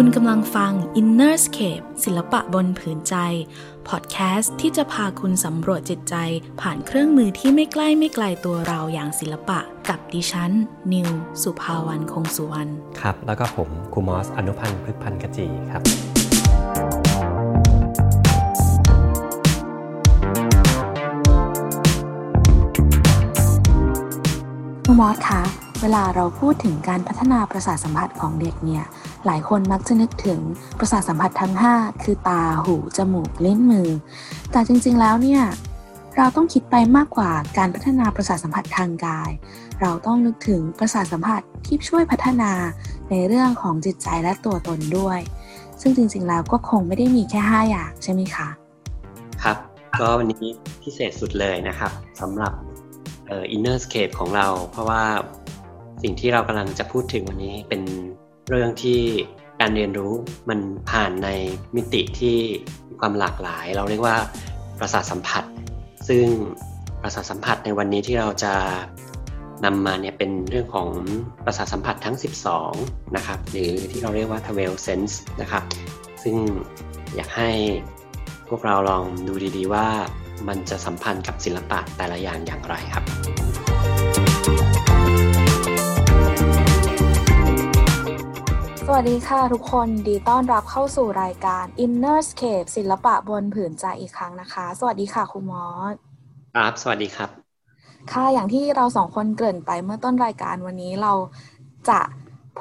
คุณกำลังฟัง Innerscape ศิลปะบนผืนใจพอดแคสต์ที่จะพาคุณสำรวจจิตใจผ่านเครื่องมือที่ไม่ใกล้ไม่ไกลตัวเราอย่างศิลปะกับดิฉันนิวสุภาวรรณคงสุวรรณครับแล้วก็ผมครูมอสอนุพันธ์พฤกษ์พันธ์กจีครับครูมอสคะเวลาเราพูดถึงการพัฒนาประสาทสัมผัสของเด็กเนี่ยหลายคนมักจะนึกถึงประสาทสัมผัสทั้ง5คือตาหูจมูกลิ้นมือแต่จริงๆแล้วเนี่ยเราต้องคิดไปมากกว่าการพัฒนาประสาทสัมผัสทางกายเราต้องนึกถึงประสาทสัมผัสที่ช่วยพัฒนาในเรื่องของจิตใจและตัวตนด้วยซึ่งจริงๆแล้วก็คงไม่ได้มีแค่5อย่างใช่ไหมคะครับก็วันนี้พิเศษสุดเลยนะครับสำหรับInnerscape ของเราเพราะว่าสิ่งที่เรากำลังจะพูดถึงวันนี้เป็นเรื่องที่การเรียนรู้มันผ่านในมิติที่มีความหลากหลายเราเรียกว่าประสาทสัมผัสซึ่งประสาทสัมผัสในวันนี้ที่เราจะนำมาเนี่ยเป็นเรื่องของประสาทสัมผัสทั้ง12นะครับหรือที่เราเรียกว่า Twelve Senses นะครับซึ่งอยากให้พวกเราลองดูดีๆว่ามันจะสัมพันธ์กับศิลปะแต่ละอย่างอย่างไรครับสวัสดีค่ะทุกคนดีต้อนรับเข้าสู่รายการ Innerscape ศิลปะบนผืนใจอีกครั้งนะคะสวัสดีค่ะครูมอสครับสวัสดีครับค่ะอย่างที่เราสองคนเกริ่นไปเมื่อต้นรายการวันนี้เราจะ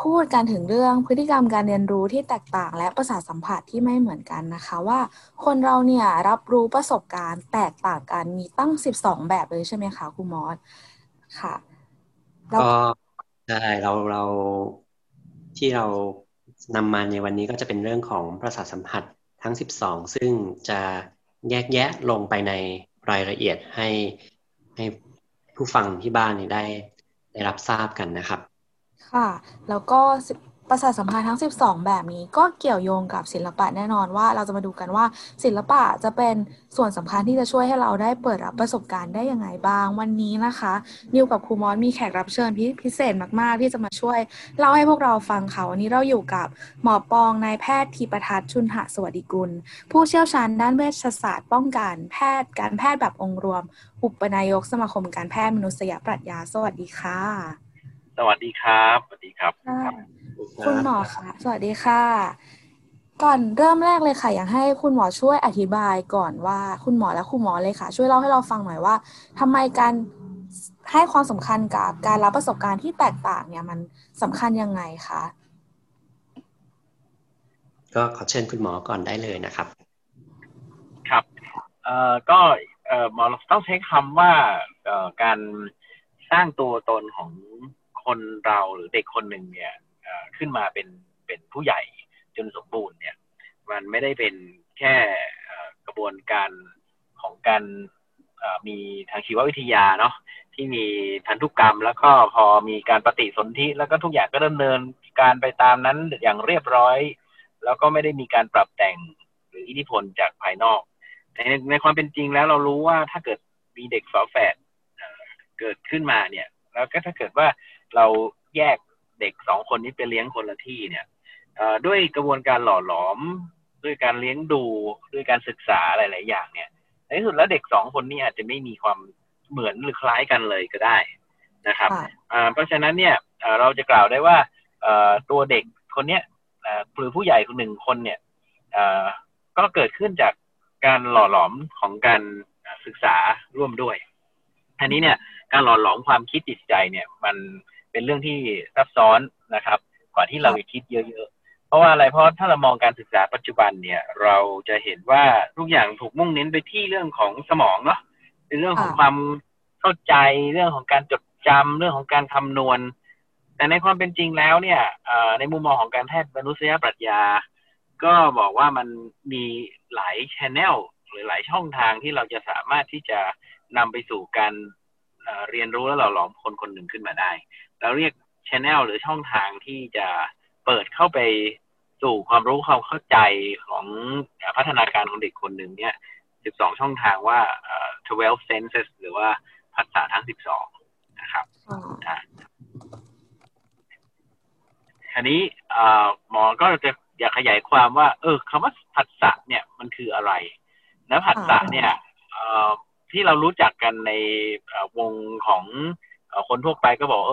พูดกันถึงเรื่องพฤติกรรมการเรียนรู้ที่แตกต่างและประสาทสัมผัสที่ไม่เหมือนกันนะคะว่าคนเราเนี่ยรับรู้ประสบการณ์แตกต่างกันมีตั้ง12แบบเลยใช่ไหมคะครูมอสค่ะก็ใช่เราที่เรานำมาในวันนี้ก็จะเป็นเรื่องของประสาทสัมผัสทั้ง12ซึ่งจะแยกแยะลงไปในรายละเอียดให้ผู้ฟังที่บ้านนี่ได้รับทราบกันนะครับค่ะแล้วก็ประสาทสัมผัสทั้ง12แบบนี้ก็เกี่ยวโยงกับศิลปะแน่นอนว่าเราจะมาดูกันว่าศิลปะจะเป็นส่วนสำคัญที่จะช่วยให้เราได้เปิดรับประสบการณ์ได้ยังไงบ้างวันนี้นะคะนิวกับครูมอสมีแขกรับเชิญพิเศษมากๆที่จะมาช่วยเล่าให้พวกเราฟังค่ะวันนี้เราอยู่กับหมอปองนายแพทย์ธีปทัศน์ชุนหสวัสดิกุลผู้เชี่ยวชาญด้านเวชศาสตร์ป้องกันแพทย์การแพทย์แบบองค์รวมอุปนายกสมาคมการแพทย์มนุษยปรัชญาสวัสดีค่ะสวัสดีครับสวัสดีครับคุณหมอค่ะสวัสดีค่ะก่อนเริ่มแรกเลยค่ะอยากให้คุณหมอช่วยอธิบายก่อนว่าคุณหมอและครูหมอเลยค่ะช่วยเล่าให้เราฟังหน่อยว่าทำไมการให้ความสำคัญกับการรับประสบการณ์ที่แตกต่างเนี่ยมันสำคัญยังไงคะก็ขอเชิญคุณหมอก่อนได้เลยนะครับครับก็หมอต้องใช้คำว่าการสร้างตัวตนของคนเราหรือเด็กคนหนึ่งเนี่ยขึ้นมาเป็นผู้ใหญ่จนสมบูรณ์เนี่ยมันไม่ได้เป็นแค่กระบวนการของการมีทางชีววิทยาเนาะที่มีพันธุกรรมแล้วก็พอมีการปฏิสนธิแล้วก็ทุกอย่างก็ดำเนินการไปตามนั้นอย่างเรียบร้อยแล้วก็ไม่ได้มีการปรับแต่งหรืออิทธิพลจากภายนอกในความเป็นจริงแล้วเรารู้ว่าถ้าเกิดมีเด็กฝาแฝดเกิดขึ้นมาเนี่ยแล้วก็ถ้าเกิดว่าเราแยกเด็ก2คนนี้ไปเลี้ยงคนละที่เนี่ยด้วยกระบวนการหล่อหลอมด้วยการเลี้ยงดูด้วยการศึกษาหลายๆอย่างเนี่ยในที่สุดแล้วเด็ก2คนนี้อาจจะไม่มีความเหมือนหรือคล้ายกันเลยก็ได้นะครับเพราะฉะนั้นเนี่ยเราจะกล่าวได้ว่าตัวเด็กคนเนี้ยหรือผู้ใหญ่คนหนึ่งคนเนี่ยก็เกิดขึ้นจากการหล่อหลอมของการศึกษาร่วมด้วยอันนี้เนี่ยการหล่อหลอมความคิดจิตใจเนี่ยมันเป็นเรื่องที่ซับซ้อนนะครับกว่าที่เราคิดเยอะๆเพราะว่าอะไรเพราะถ้าเรามองการศึกษาปัจจุบันเนี่ยเราจะเห็นว่าทุกอย่างถูกมุ่งเน้นไปที่เรื่องของสมองเนาะเป็นเรื่องของความเข้าใจเรื่องของการจดจำเรื่องของการคำนวณแต่ในความเป็นจริงแล้วเนี่ยในมุมมองของการแพทย์มนุษยปรัชญาก็บอกว่ามันมีหลาย channel หรือหลายช่องทางที่เราจะสามารถที่จะนำไปสู่การเรียนรู้และหล่อหลอมคนคนหนึ่งขึ้นมาได้เราเรียก channel หรือช่องทางที่จะเปิดเข้าไปสู่ความรู้ความเข้าใจของพัฒนาการของเด็กคนหนึ่งเนี่ย12ช่องทางว่า12 senses หรือว่าภาษาทั้ง12นะครับอันนี้หมอก็จะ อยากขยายความว่าคำว่าผัสสะเนี่ยมันคืออะไรและผัสสะเนี่ยที่เรารู้จักกันในวงของคนทั่วไปก็บอก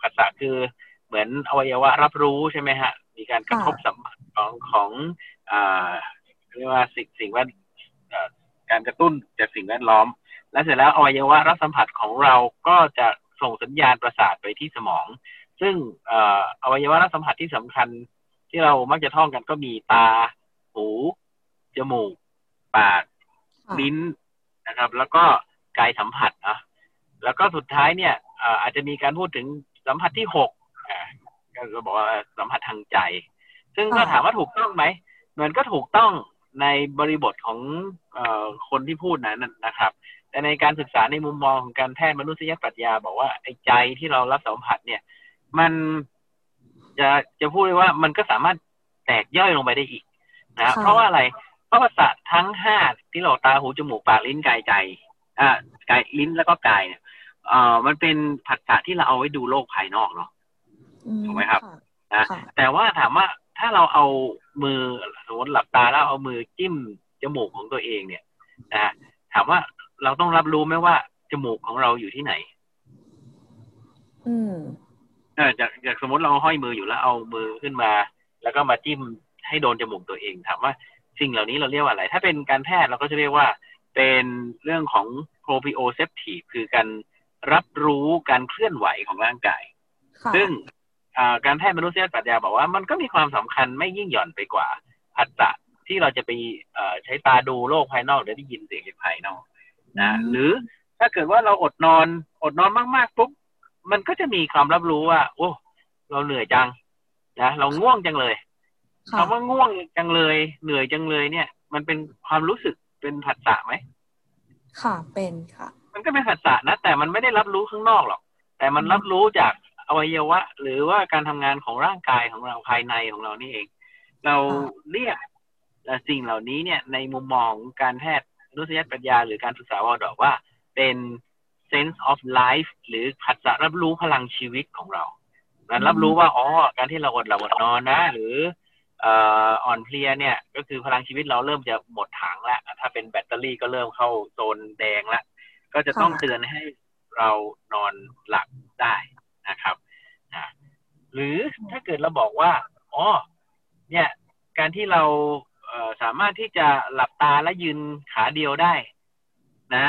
ผัสสะคือเหมือนอวัยวะรับรู้ใช่ไหมฮะมีการกระทบสัมผัสของเรียกว่าสิ่งแวดการกระตุ้นจากสิ่งแวดล้อมและเสร็จแล้วอวัยวะรับสัมผัสของเราก็จะส่งสัญญาณประสาทไปที่สมองซึ่งอวัยวะรับสัมผัสที่สำคัญที่เรามักจะท่องกันก็มีตาหูจมูกปากลิ้นนะครับแล้วก็กายสัมผัสนะแล้วก็สุดท้ายเนี่ยอาจจะมีการพูดถึงสัมผัสที่6ก็บอกว่าสัมผัสทางใจซึ่งถ้าถามว่าถูกต้องไหมมันก็ถูกต้องในบริบทของคนที่พูดนั้นนะครับแต่ในการศึกษาในมุมมองของการแพทย์มนุษยปรัชญาบอกว่าไอ้ใจที่เรารับสัมผัสเนี่ยมันจะพูดเลยว่ามันก็สามารถแตกย่อยลงไปได้อีกนะเพราะว่าอะไรเพราะประสาททั้ง5ที่เราตาหูจมูกปากลิ้นกายใจกายลิ้นแล้วก็กายเนี่ยมันเป็นผัสสะที่เราเอาไว้ดูโลกภายนอกเนาะถูกไหมครับนะแต่ว่าถามว่าถ้าเราเอามือสมมติหลับตาแล้วเอามือจิ้มจมูกของตัวเองเนี่ยนะถามว่าเราต้องรับรู้ไหมว่าจมูกของเราอยู่ที่ไหนจากสมมติเราห้อยมืออยู่แล้วเอามือขึ้นมาแล้วก็มาจิ้มให้โดนจมูกตัวเองถามว่าสิ่งเหล่านี้เราเรียกว่าอะไรถ้าเป็นการแพทย์เราก็จะเรียกว่าเป็นเรื่องของ proprioceptive คือการรับรู้การเคลื่อนไหวของร่างกายซึ่งการแพทย์มนุษยปรัชญาบอกว่ามันก็มีความสำคัญไม่ยิ่งหย่อนไปกว่าผัสสะที่เราจะไปใช้ตาดูโลกภายนอกหรือได้ยินเสียงจากภายนอกนะหรือถ้าเกิดว่าเราอดนอนมากๆปุ๊บมันก็จะมีความรับรู้ว่าโอ้เราเหนื่อยจังนะเราง่วงจังเลยคำว่าง่วงจังเลยเหนื่อยจังเลยเนี่ยมันเป็นความรู้สึกเป็นผัสสะไหมค่ะเป็นค่ะมันก็เป็นผัสสะนะแต่มันไม่ได้รับรู้ข้างนอกหรอกแต่มันรับรู้จากอวัยวะหรือว่าการทำงานของร่างกายของเราภายในของเรานี่เองเราเรียกสิ่งเหล่านี้เนี่ยในมุมมองการแพทย์มนุษยปรัชญาหรือการศึกษาวอดว่าเป็น sense of life หรือผัสสะรับรู้พลังชีวิตของเราการรับรู้ว่าการที่เราอดนอนนะหรืออ่อนเพลียเนี่ยก็คือพลังชีวิตเราเริ่มจะหมดถังแล้วถ้าเป็นแบตเตอรี่ก็เริ่มเข้าโซนแดงแล้วก็จะต้องเตือนให้เรานอนหลับได้นะครับหรือถ้าเกิดเราบอกว่าเนี่ยการที่เราสามารถที่จะหลับตาและยืนขาเดียวได้นะ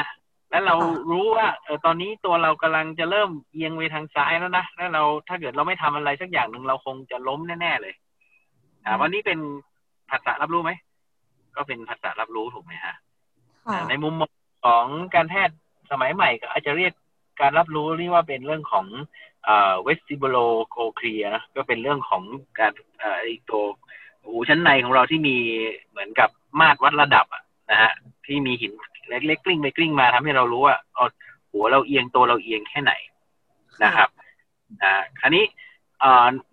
แล้วเรารู้ว่าตอนนี้ตัวเรากำลังจะเริ่มเอียงไปทางซ้ายแล้วนะแล้วเราถ้าเกิดเราไม่ทำอะไรสักอย่างหนึ่งเราคงจะล้มแน่ๆเลยวันนี้เป็นผัสสะรับรู้ไหมก็เป็นผัสสะรับรู้ถูกไหมฮะในมุมมองของการแพทย์สมัยใหม่ก็อาจจะเรียกการรับรู้เรียกว่าเป็นเรื่องของvestibulocochlear นะก็เป็นเรื่องของการตัวหูชั้นในของเราที่มีเหมือนกับมาตรวัดระดับนะฮะที่มีหินเล็กๆกลิ้งไปกลิ้งมาทำให้เรารู้ว่าหัวเราเอียงตัวเราเอียงแค่ไหนนะครับคราวนี้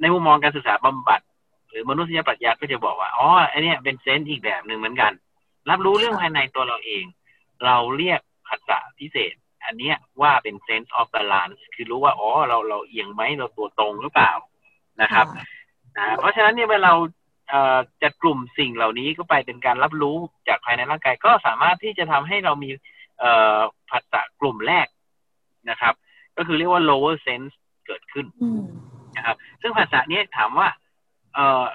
ในมุมมองการศึกษาบำบัดหรือมนุษยปรัชญาก็จะบอกว่าไอ้นี่เป็นเซนส์อีกแบบหนึ่งเหมือนกันรับรู้เรื่องภายในตัวเราเองเราเรียกผัสสะพิเศษอันนี้ว่าเป็น sense of balance คือรู้ว่าเราเอียงไหมเราตัวตรงหรือเปล่านะครับเพราะฉะนั้นเนี่ยเวลาเราจัดกลุ่มสิ่งเหล่านี้เข้าไปเป็นการรับรู้จากภายในร่างกายก็สามารถที่จะทำให้เรามีผัสสะกลุ่มแรกนะครับก็คือเรียกว่า lower sense เกิดขึ้นนะครับซึ่งผัสสะนี้ถามว่า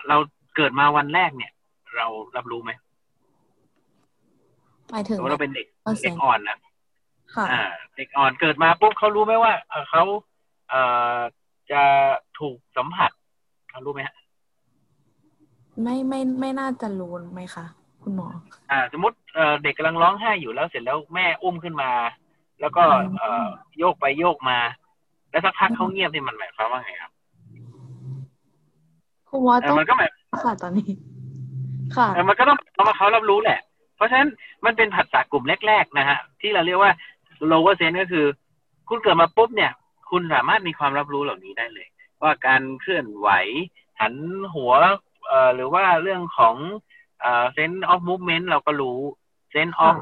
เราเกิดมาวันแรกเนี่ยเรารับรู้ไหมหมายถึงเราเป็นเด็กอ่อนนะเด็กอ่อนเกิดมาปุ๊บเขารู้ไหมว่าเขาจะถูกสัมผัสเขารู้ไหมฮะไม่น่าจะรู้ไหมคะคุณหมอสมมติเด็กกำลังร้องไห้อยู่แล้วเสร็จแล้วแม่อุ้มขึ้นมาแล้วก็โยกไปโยกมาแล้วสักพักเขาเงียบนี่มันหมายความว่าไงครับคุณว่าต้องค่ะตอนนี้ค่ะมันก็ต้องเขารับรู้แหละเพราะฉะนั้นมันเป็นผัสสะกลุ่มแรกๆนะฮะที่เราเรียกว่า lower sense ก็คือคุณเกิดมาปุ๊บเนี่ยคุณสามารถมีความรับรู้เหล่านี้ได้เลยว่าการเคลื่อนไหวหันหัวหรือว่าเรื่องของsense of movement เราก็รู้ sense of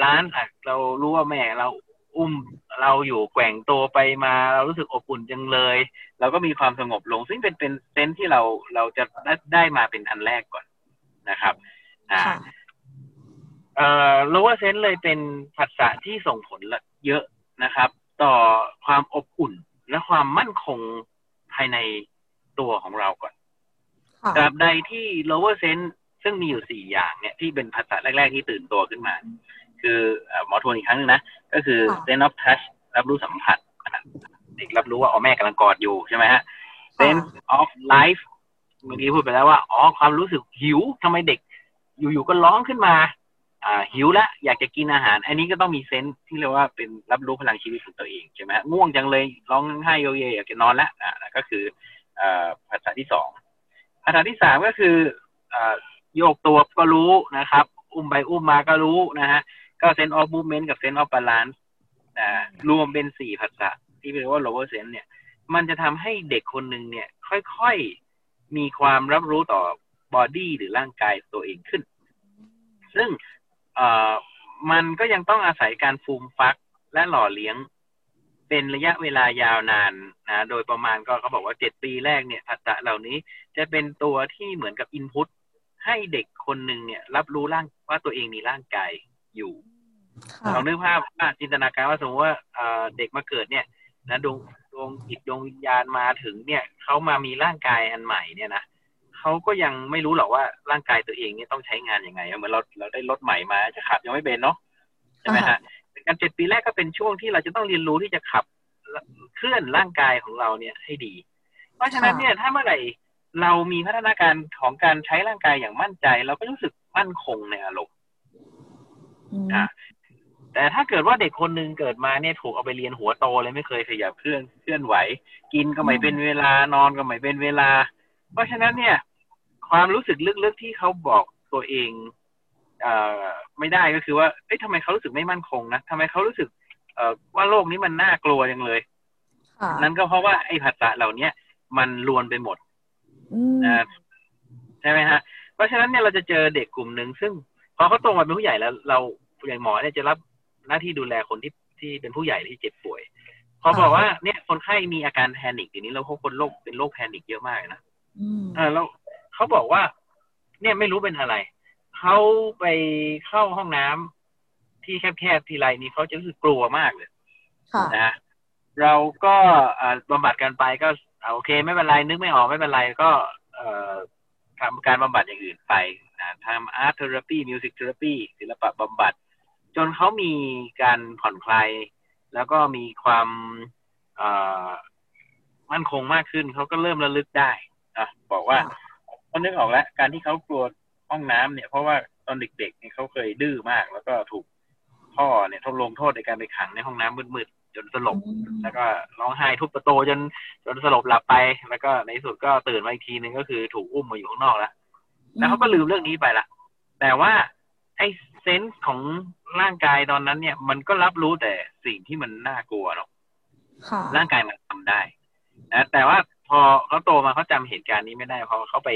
balance เรารู้ว่าแม่เราอุ้ม เราอยู่แกว่งตัวไปมาเรารู้สึกอบอุ่นจังเลยเราก็มีความสงบลงซึ่งเป็นเซนส์ที่เราจะได้มาเป็นอันแรกก่อนนะครับlower sense เลยเป็นผัสสะที่ส่งผลเยอะนะครับต่อความอบอุ่นและความมั่นคงภายในตัวของเราก่อนตราบใดที่ lower sense ซึ่งมีอยู่4อย่างเนี่ยที่เป็นผัสสะแรกๆที่ตื่นตัวขึ้นมาคือหมอทวนอีกครั้งนึงนะก็คือ sense of touch รับรู้สัมผัสเด็กรับรู้ว่าอ๋อแม่กำลังกอดอยู่ใช่ไหมฮะ sense of life เมื่อกี้พูดไปแล้วว่าอ๋อความรู้สึกหิวทำไมเด็กอยู่ๆก็ร้องขึ้นมาหิวแล้วอยากจะกินอาหารอันนี้ก็ต้องมีเซนส์ที่เรียกว่าเป็นรับรู้พลังชีวิตของตัวเองใช่ไหมฮะง่วงจังเลยร้องไห้โยเยอยากจะนอนแล้วก็คือผัสสะที่สองผัสสะที่สามก็คือโยกตัวก็รู้นะครับอุ้มไปอุ้มมาก็รู้นะฮะก็เซนส์ออฟมูฟเมนต์กับเซนส์ออฟบาลานซ์รวมเป็น4ผัสสะที่เรียกว่าโลเวอร์เซนส์เนี่ยมันจะทำให้เด็กคนหนึ่งเนี่ยค่อยๆมีความรับรู้ต่อบอดี้หรือร่างกายตัวเองขึ้นซึ่งมันก็ยังต้องอาศัยการฟูมฟักและหล่อเลี้ยงเป็นระยะเวลายาวนานนะโดยประมาณก็เขาบอกว่า7ปีแรกเนี่ยผัสสะเหล่านี้จะเป็นตัวที่เหมือนกับอินพุตให้เด็กคนหนึ่งเนี่ยรับรู้ร่างว่าตัวเองมีร่างกายอยู่ลองนึกภาพว่าจินตนาการว่าสมมติว่าเด็กมาเกิดเนี่ยนะดวงจิตดวงวิญญาณมาถึงเนี่ยเขามามีร่างกายอันใหม่เนี่ยนะเขาก็ยังไม่รู้หรอกว่าร่างกายตัวเองนี่ต้องใช้งานยังไงเหมือนเราได้รถใหม่มาจะขับยังไม่เป็นเนาะใช่ไหมฮะการ7ปีแรกก็เป็นช่วงที่เราจะต้องเรียนรู้ที่จะขับเคลื่อนร่างกายของเราเนี่ยให้ดีเพราะฉะนั้นเนี่ยถ้าเมื่อไหร่เรามีพัฒนาการของการใช้ร่างกายอย่างมั่นใจเราก็รู้สึกมั่นคงในอารมณ์แต่ถ้าเกิดว่าเด็กคนหนึ่งเกิดมาเนี่ยถูกเอาไปเรียนหัวโตเลยไม่เคยขยับเคลื่อนไหวกินก็ไม่เป็นเวลานอนก็ไม่เป็นเวลาเพราะฉะนั้นเนี่ยความรู้สึกลึกๆที่เขาบอกตัวเองไม่ได้ก็คือว่าเอ๊ะทำไมเขารู้สึกไม่มั่นคงนะทำไมเขารู้สึกว่าโลกนี้มันน่ากลัวจังเลยนั่นก็เพราะว่าไอ้ผัสสะเหล่านี้มันลวนไปหมดใช่ไหมฮะเพราะฉะนั้นเนี่ยเราจะเจอเด็กกลุ่มหนึ่งซึ่งพอเขาโตมาเป็นผู้ใหญ่แล้วเราอย่างหมอเนี่ยจะรับหน้าที่ดูแลคนที่เป็นผู้ใหญ่ที่เจ็บป่วยพอบอกว่าเนี่ยคนไข้มีอาการแพนิคอย่างนี้แล้วเขาคนโรคเป็นโรคแพนิคเยอะมากนะแล้วเขาบอกว่าเนี่ยไม่รู้เป็นอะไรเขาไปเข้าห้องน้ำที่แคบๆทีไรนี่เขาจะรู้สึกกลัวมากเลยนะเราก็บำบัดกันไปก็โอเคไม่เป็นไรนึกไม่ออกไม่เป็นไรก็ทำการบำบัดอย่างอื่นไปทำอาร์ตเทอราปีมิวสิกเทอราปีศิลปะบำบัดจนเขามีการผ่อนคลายแล้วก็มีความมั่นคงมากขึ้นเขาก็เริ่มระลึกได้บอกว่าก็นึกออกแล้วการที่เขากลัวห้องน้ำเนี่ยเพราะว่าตอนเด็กๆเนี่ยเขาเคยดื้อมากแล้วก็ถูกพ่อเนี่ยทลงโทษในการไปขังในห้องน้ำมืดๆจนสลบแล้วก็ร้องไห้ทุบประตูจนสลบหลับไปแล้วก็ในที่สุดก็ตื่นมาอีกทีนึงก็คือถูกอุ้มมาอยู่ข้างนอกแล้วแล้วเขาก็ลืมเรื่องนี้ไปละแต่ว่าไอ้เซนส์ของร่างกายตอนนั้นเนี่ยมันก็รับรู้แต่สิ่งที่มันน่ากลัวเนาะร่างกายมันทำได้นะแต่ว่าพอเขาโตมาเขาจำเหตุการณ์นี้ไม่ได้พอเขาไป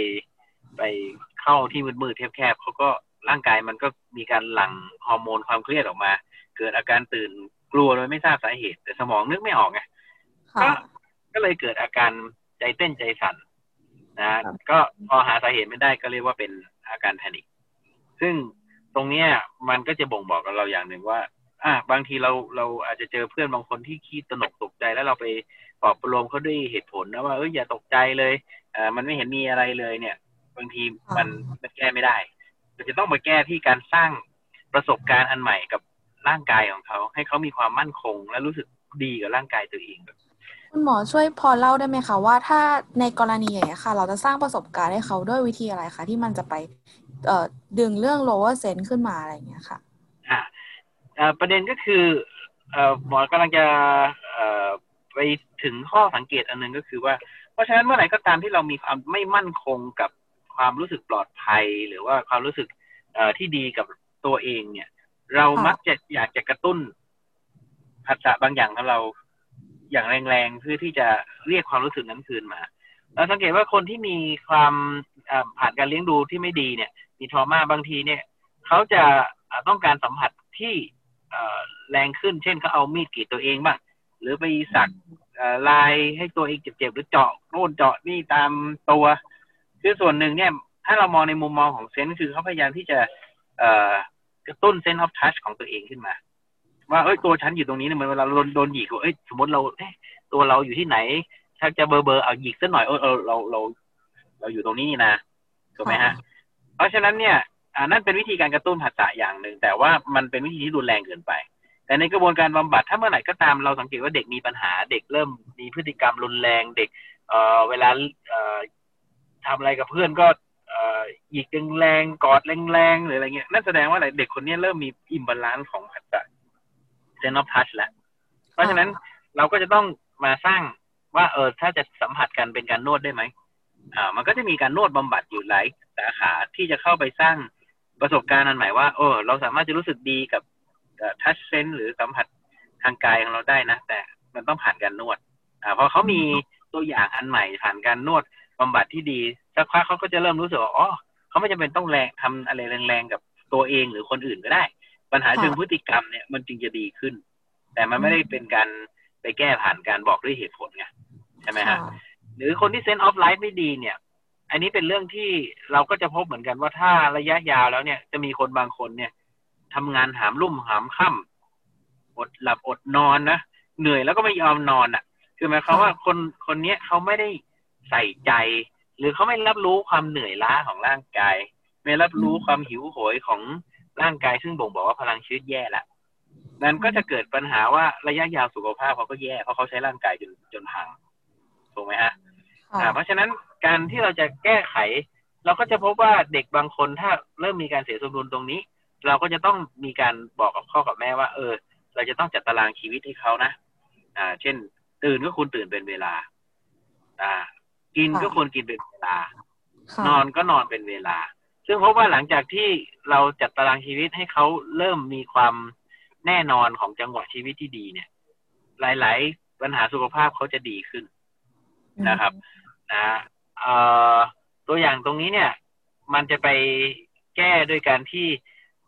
เข้าที่มืดๆแคบๆเขาก็ร่างกายมันก็มีการหลั่งฮอร์โมนความเครียดออกมาเกิดอาการตื่นกลัวโดยไม่ทราบสาเหตุแต่สมองนึกไม่ออกไงก็เลยเกิดอาการใจเต้นใจสั่นนะก็พอหาสาเหตุไม่ได้ก็เรียกว่าเป็นอาการแพนิคซึ่งตรงเนี้ยมันก็จะบ่งบอกกับเราอย่างหนึ่งว่าบางทีเราอาจจะเจอเพื่อนบางคนที่ขี้ตนกตกใจแล้วเราไปปลอบประโลมเขาด้วยเหตุผลนะว่าอย่าตกใจเลยมันไม่เห็นมีอะไรเลยเนี่ยบางทีมันแก้ไม่ได้เราจะต้องมาแก้ที่การสร้างประสบการณ์อันใหม่กับร่างกายของเขาให้เขามีความมั่นคงและรู้สึกดีกับร่างกายตัวเองคุณหมอช่วยพอเล่าได้ไหมคะว่าถ้าในกรณีอย่างนี้ค่ะเราจะสร้างประสบการณ์ให้เขาด้วยวิธีอะไรคะที่มันจะไปดึงเรื่อง lower sense ขึ้นมาอะไรอย่างเงี้ยค่ะประเด็นก็คือหมอกำลังจะไปถึงข้อสังเกตอันนึงก็คือว่าเพราะฉะนั้นเมื่อไหร่ก็ตามที่เรามีความไม่มั่นคงกับความรู้สึกปลอดภัยหรือว่าความรู้สึกที่ดีกับตัวเองเนี่ยเรามักจะอยากจะกระตุ้นผัสสะบางอย่างของเราอย่างแรงๆเพื่อที่จะเรียกความรู้สึกนั้นคืนมาเราสังเกตว่าคนที่มีความผ่านการเลี้ยงดูที่ไม่ดีเนี่ยมีทรอมาบางทีเนี่ยเขาจะต้องการสัมผัสที่ แรงขึ้นเช่นเขาเอามีดกรีดตัวเองบ้างหรือไปสักลายให้ตัวเองเจ็บๆหรือเจาะโน่นเจาะนี่ตามตัวคือส่วนหนึ่งเนี่ยถ้าเรามองในมุมมองของเซนส์คือเขาพยายามที่จะกระตุ้นเซนส์ออฟทัชของตัวเองขึ้นมาว่าเอ้ยตัวฉันอยู่ตรงนี้เนี่ยเหมือนเวลาโดนหยิกว่าเอ้ยสมมติเราตัวเราอยู่ที่ไหนถ้าจะเบอร์เอาหยิกสักหน่อยเราอยู่ตรงนี้นะถูกไหมฮะเพราะฉะนั้นเนี่ยนั่นเป็นวิธีการกระตุ้นผัสสะอย่างหนึ่งแต่ว่ามันเป็นวิธีที่รุนแรงเกินไปแต่ในกระบวนการบำบัดถ้าเมื่อไหร่ก็ตามเราสังเกตว่าเด็กมีปัญหาเด็กเริ่มมีพฤติกรรมรุนแรงเด็กเวลาทำอะไรกับเพื่อนก็หยิกแรงๆกอดแรงๆหรืออะไรเงี้ยนั่นแสดงว่าอะไรเด็กคนนี้เริ่มมีอิมบาลานซ์ของผัสสะเซนออฟทัชแล้วเพราะฉะนั้นเราก็จะต้องมาสร้างว่าถ้าจะสัมผัสกันเป็นการนวดได้ไหมมันก็จะมีการนวดบำบัดอยู่หลายสาขาที่จะเข้าไปสร้างประสบการณ์อันใหม่ว่าเราสามารถจะรู้สึกดีกับทัชเซนส์หรือสัมผัสทางกายของเราได้นะแต่มันต้องผ่านการนวดเพราะเขามีตัวอย่างอันใหม่ผ่านการนวดบำบัดที่ดีสักพักเขาก็จะเริ่มรู้สึกว่าเขาไม่จำเป็นต้องแรงทำอะไรแรงๆกับตัวเองหรือคนอื่นก็ได้ปัญหาเชิงพฤติกรรมเนี่ยมันจึงจะดีขึ้นแต่มันไม่ได้เป็นการไปแก้ผ่านการบอกด้วยเหตุผลไงใช่ไหมฮะหรือคนที่เซนส์ออฟไลฟ์ไม่ดีเนี่ยอันนี้เป็นเรื่องที่เราก็จะพบเหมือนกันว่าถ้าระยะยาวแล้วเนี่ยจะมีคนบางคนเนี่ยทำงานหามรุ่มหามค่ำอดหลับอดนอนนะเหนื่อยแล้วก็ไม่ยอมนอนอ่ะคือหมายความว่าคนนี้เขาไม่ได้ใส่ใจหรือเขาไม่รับรู้ความเหนื่อยล้าของร่างกายไม่รับรู้ความหิวโหยของร่างกายซึ่งบ่งบอกว่าพลังชีวิตแย่ละนั้นก็จะเกิดปัญหาว่าระยะยาวสุขภาพเขาก็แย่เพราะเขาใช้ร่างกายจนพังถูกไหมฮะเพราะฉะนั้นการที่เราจะแก้ไขเราก็จะพบว่าเด็กบางคนถ้าเริ่มมีการเสียสมดุลตรงนี้เราก็จะต้องมีการบอกกับพ่อกับแม่ว่าเราจะต้องจัดตารางชีวิตให้เขานะเช่นตื่นก็ควรตื่นเป็นเวลากินก็ควรกินเป็นเวลานอนก็นอนเป็นเวลาซึ่งพบว่าหลังจากที่เราจัดตารางชีวิตให้เขาเริ่มมีความแน่นอนของจังหวะชีวิตที่ดีเนี่ยหลายๆปัญหาสุขภาพเขาจะดีขึ้นนะครับตัวอย่างตรงนี้เนี่ยมันจะไปแก้ด้วยการที่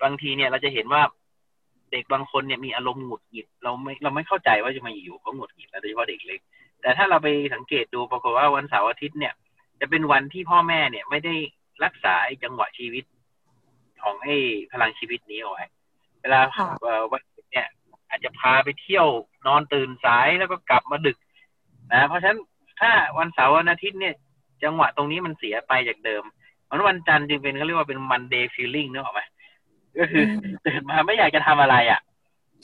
บางทีเนี่ยเราจะเห็นว่าเด็กบางคนเนี่ยมีอารมณ์หงุดหงิดเราไม่เข้าใจว่าจะมาอยู่เขาหงุดหงิดโดยเฉพาะเด็กเล็กแต่ถ้าเราไปสังเกตดูปรากฏว่าวันเสาร์อาทิตย์เนี่ยจะเป็นวันที่พ่อแม่เนี่ยไม่ได้รักษาจังหวะชีวิตของไอ้พลังชีวิตนี้เอาไว้เวลาวันเนี่ยอาจจะพาไปเที่ยวนอนตื่นสายแล้วก็กลับมาดึกนะเพราะฉะนั้นถ้าวันเสาร์วันอาทิตย์เนี่ยจังหวะตรงนี้มันเสียไปจากเดิมวันจันทร์จึงเป็นเขาเรียกว่าเป็น Monday feeling นึกออกไหมก็คือตื่นมาไม่อยากจะทำอะไรอ่ะ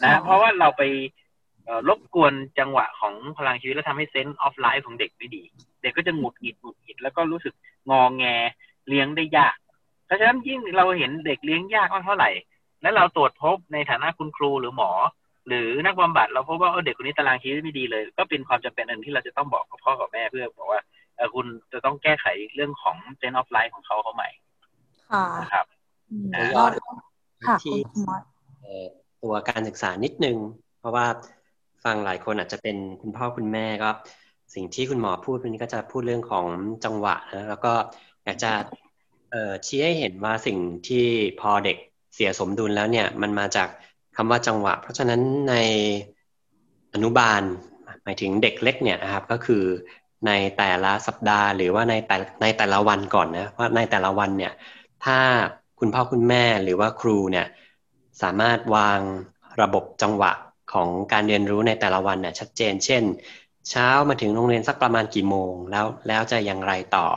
นะเพราะว่าเราไปรบกวนจังหวะของพลังชีวิตแล้วทำให้เซนส์ออฟไลฟ์ของเด็กไม่ดีเด็กก็จะหงุดหงิดแล้วก็รู้สึกงอแงเลี้ยงได้ยากเพราะฉะนั้นยิ่งเราเห็นเด็กเลี้ยงยากมากเท่าไหร่แล้วเราตรวจพบในฐานะคุณครูหรือหมอหรือนักบำบัดเราพบว่าเด็กคนนี้ตารางชีวิตไม่ดีเลยก็เป็นความจำเป็นอันที่เราจะต้องบอกกับพ่อกับแม่เพื่อบอกว่าคุณจะต้องแก้ไขเรื่องของเซนส์ออฟไลฟ์ของเขาใหม่ค่ะครับที่ตัวการศึกษานิดนึงเพราะว่าฟังหลายคนอาจจะเป็นคุณพ่อคุณแม่ก็สิ่งที่คุณหมอพูดวันนี้ก็จะพูดเรื่องของจังหวะนะแล้วก็อยากจะชี้ให้เห็นว่าสิ่งที่พอเด็กเสียสมดุลแล้วเนี่ยมันมาจากคำว่าจังหวะเพราะฉะนั้นในอนุบาลหมายถึงเด็กเล็กเนี่ยนะครับก็คือในแต่ละสัปดาห์หรือว่าในแต่ละวันก่อนนะว่าในแต่ละวันเนี่ยถ้าคุณพ่อคุณแม่หรือว่าครูเนี่ยสามารถวางระบบจังหวะของการเรียนรู้ในแต่ละวันเนี่ยชัดเจนเช่นเช้ามาถึงโรงเรียนสักประมาณกี่โมงแล้วจะอย่างไรต่อ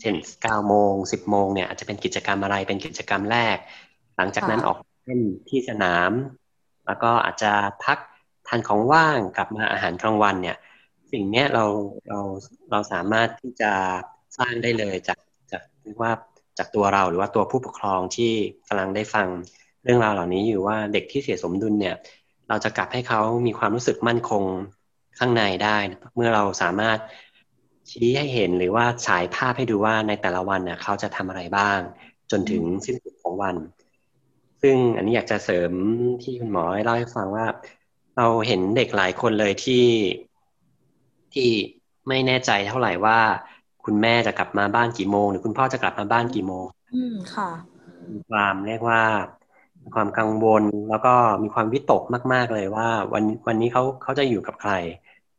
เช่น 9:00 น 10:00 นเนี่ยอาจจะเป็นกิจกรรมอะไรเป็นกิจกรรมแรกหลังจากนั้นออกเล่นที่สนามแล้วก็อาจจะพักทานของว่างกลับมาอาหารกลางวันเนี่ยสิ่งเนี้ยเราสามารถที่จะสร้างได้เลยจากเรียกว่าจากตัวเราหรือว่าตัวผู้ปกครองที่กำลังได้ฟังเรื่องราวเหล่านี้อยู่ว่าเด็กที่เสียสมดุลเนี่ยเราจะกลับให้เขามีความรู้สึกมั่นคงข้างในได้เมื่อเราสามารถชี้ให้เห็นหรือว่าฉายภาพให้ดูว่าในแต่ละวันเนี่ยเขาจะทำอะไรบ้างจนถึงสิ้นสุดของวันซึ่งอันนี้อยากจะเสริมที่คุณหมอเล่าให้ฟังว่าเราเห็นเด็กหลายคนเลยที่ไม่แน่ใจเท่าไหร่ว่าคุณแม่จะกลับมาบ้านกี่โมงหรือคุณพ่อจะกลับมาบ้านกี่โมงความเรียกว่า ความกังวลแล้วก็มีความวิตกมากๆเลยว่าวันนี้เขาจะอยู่กับใคร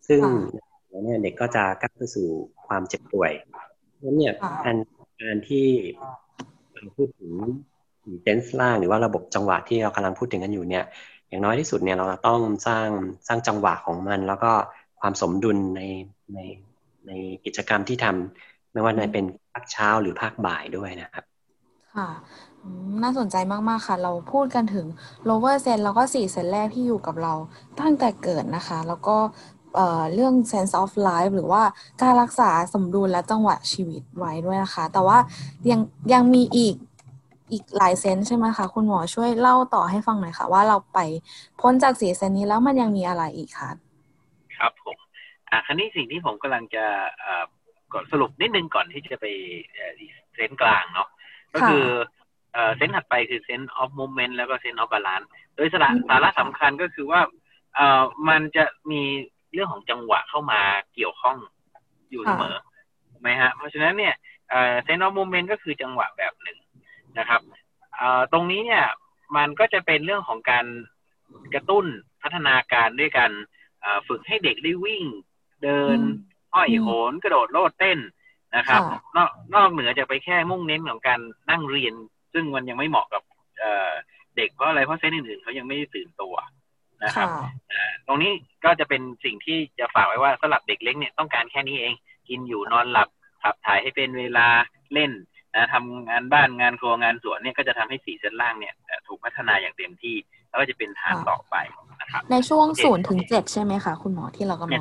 ซึ่งเนี่ยเด็กก็จะก้าวไปสู่ความเจ็บป่วยนั้นเนี่ยการที่พูดถึงเซนส์ล่างหรือว่าระบบจังหวะที่เรากำลังพูดถึงกันอยู่เนี่ยอย่างน้อยที่สุดเนี่ยเราต้องสร้างจังหวะของมันแล้วก็ความสมดุลในกิจกรรมที่ทำไม่ว่าจะเป็นภาคเช้าหรือภาคบ่ายด้วยนะครับค่ะน่าสนใจมากๆค่ะเราพูดกันถึง lower sense แล้วก็4 sense แรกที่อยู่กับเราตั้งแต่เกิดนะคะแล้วก็เรื่อง sense of life หรือว่าการรักษาสมดุลและจังหวะชีวิตไว้ด้วยนะคะแต่ว่ายังมีอีกหลายเซนส์ใช่ไหมคะคุณหมอช่วยเล่าต่อให้ฟังหน่อยค่ะว่าเราไปพ้นจาก4เซนส์นี้แล้วมันยังมีอะไรอีกคะครับผมคราวนี้สิ่งที่ผมกำลังจะสรุปนิดนึงก่อนที่จะไปเซนส์กลางเนาะก็คือเซนส์ถัดไปคือเซนส์ออฟโมเมนต์แล้วก็เซนส์ออฟบาลานซ์โดยสาระสำคัญก็คือว่ามันจะมีเรื่องของจังหวะเข้ามาเกี่ยวข้องอยู่เสมอถูกไหมฮะเพราะฉะนั้นเนี่ยเซนส์ออฟโมเมนต์ก็คือจังหวะแบบหนึ่งนะครับตรงนี้เนี่ยมันก็จะเป็นเรื่องของการกระตุ้นพัฒนาการด้วยการฝึกให้เด็กได้วิ่งเดินอ้อยโหนกระโดดโลดเต้นนะครับนอกเหนือจากไปแค่มุ่งเน้นของการนั่งเรียนซึ่งมันยังไม่เหมาะกับเด็กเพราะอะไรเพราะเซนส์อื่นๆเขายังไม่ได้ตื่นตัวนะครับตรงนี้ก็จะเป็นสิ่งที่จะฝากไว้ว่าสำหรับเด็กเล็กเนี่ยต้องการแค่นี้เองกินอยู่นอนหลับขับถ่ายให้เป็นเวลาเล่นทำงานบ้านงานครัวงานสวนเนี่ยก็จะทำให้4เส้นล่างเนี่ยถูกพัฒนาอย่างเต็มที่แล้วก็จะเป็นทางต่อไปนะครับในช่วง0ถึง7ใช่ไหมคะคุณหมอที่เรากำลังใน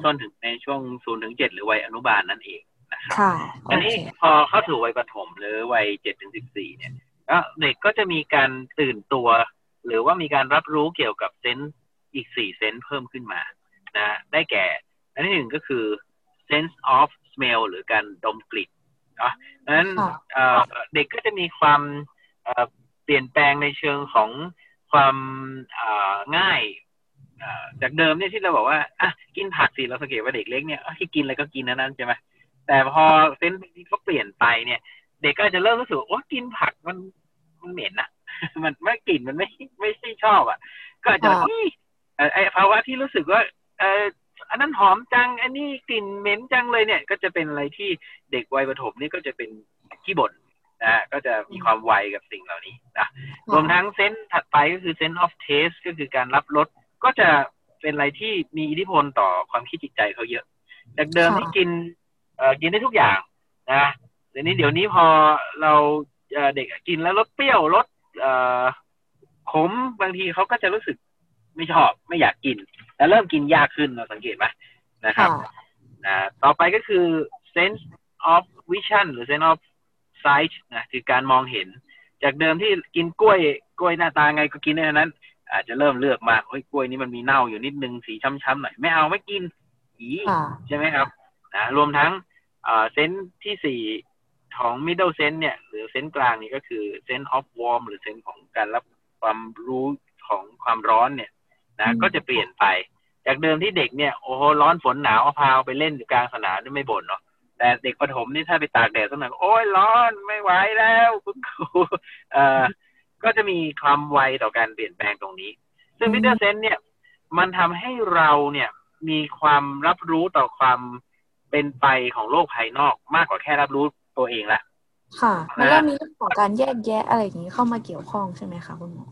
ช่วง0ถึง7หรือวัยอนุบาลนั่นเองนะครับค่ะอันนี้พอเข้าสู่วัยประถมหรือวัย7ถึง14เนี่ยเด็กก็จะมีการตื่นตัวหรือว่ามีการรับรู้เกี่ยวกับเซนส์อีก4เซนส์เพิ่มขึ้นมานะได้แก่อันที่หนึ่งก็คือ sense of smell หรือการดมกลิ่นดังนั้นเด็กก็จะมีความเปลี่ยนแปลงในเชิงของความง่ายจากเดิมเนี่ยที่เราบอกว่ากินผักสิเราสังเกตว่าเด็กเล็กเนี่ยที่กินอะไรก็กินนั้นใช่ไหมแต่พอเซนส์นี้เขาเปลี่ยนไปเนี่ยเด็กก็จะเริ่มรู้สึกว่ากินผักมันเหม็นอ่ะมันไม่กลิ่นมันไม่ใช่ชอบอ่ะก็อาจจะไอ้ภาวะที่รู้สึกว่าอันนั้นหอมจังอันนี้กลิ่นเหม็นจังเลยเนี่ยก็จะเป็นอะไรที่เด็กวัยประถมนี่ก็จะเป็นขี้บ่นก็จะมีความไวกับสิ่งเหล่านี้นะรวมทั้งเซนส์ถัดไปก็คือเซนส์ออฟเทสก็คือการรับรสก็จะเป็นอะไรที่มีอิทธิพลต่อความคิดจิตใจเขาเยอะจากเดิมที่กินได้ทุกอย่างนะเดี๋ยวนี้พอเราเด็กกินแล้วรสเปรี้ยวรสขมบางทีเขาก็จะรู้สึกไม่ชอบไม่อยากกินแล้วเริ่มกินยากขึ้นเราสังเกตไหมนะครับต่อไปก็คือ sense of vision หรือ sense of sight นะคือการมองเห็นจากเดิมที่กินกล้วยหน้าตาไงก็กินได้เท่านั้นอาจจะเริ่มเลือกมากเฮ้ยกล้วยนี้มันมีเน่าอยู่นิดนึงสีช้ำๆหน่อยไม่เอาไม่กินอีใช่ไหมครับรวมทั้งsense ที่สี่ของ middle sense เนี่ยหรือ sense กลางนี่ก็คือ sense of warm หรือ sense ของการรับความรู้ของความร้อนเนี่ยนะก็จะเปลี่ยนไปจากเดิมที่เด็กเนี่ยโอ้โหร้อนฝนหนาวพาไปเล่นอยู่กลางสนามนี่ไม่บ่นเนาะแต่เด็กประถมนี่ถ้าไปตากแดดสักหน่อยโอ้ยร้อนไม่ไหวแล้วคุณครูก็จะมีความไวต่อการเปลี่ยนแปลงตรงนี้ซึ่ง middle sense เนี่ยมันทำให้เราเนี่ยมีความรับรู้ต่อความเป็นไปของโลกภายนอกมากกว่าแค่รับรู้ตัวเองละค่ะแล้วก็มีเรื่องของการแยกแยะอะไรอย่างนี้เข้ามาเกี่ยวข้องใช่ไหมคะคุณหมอ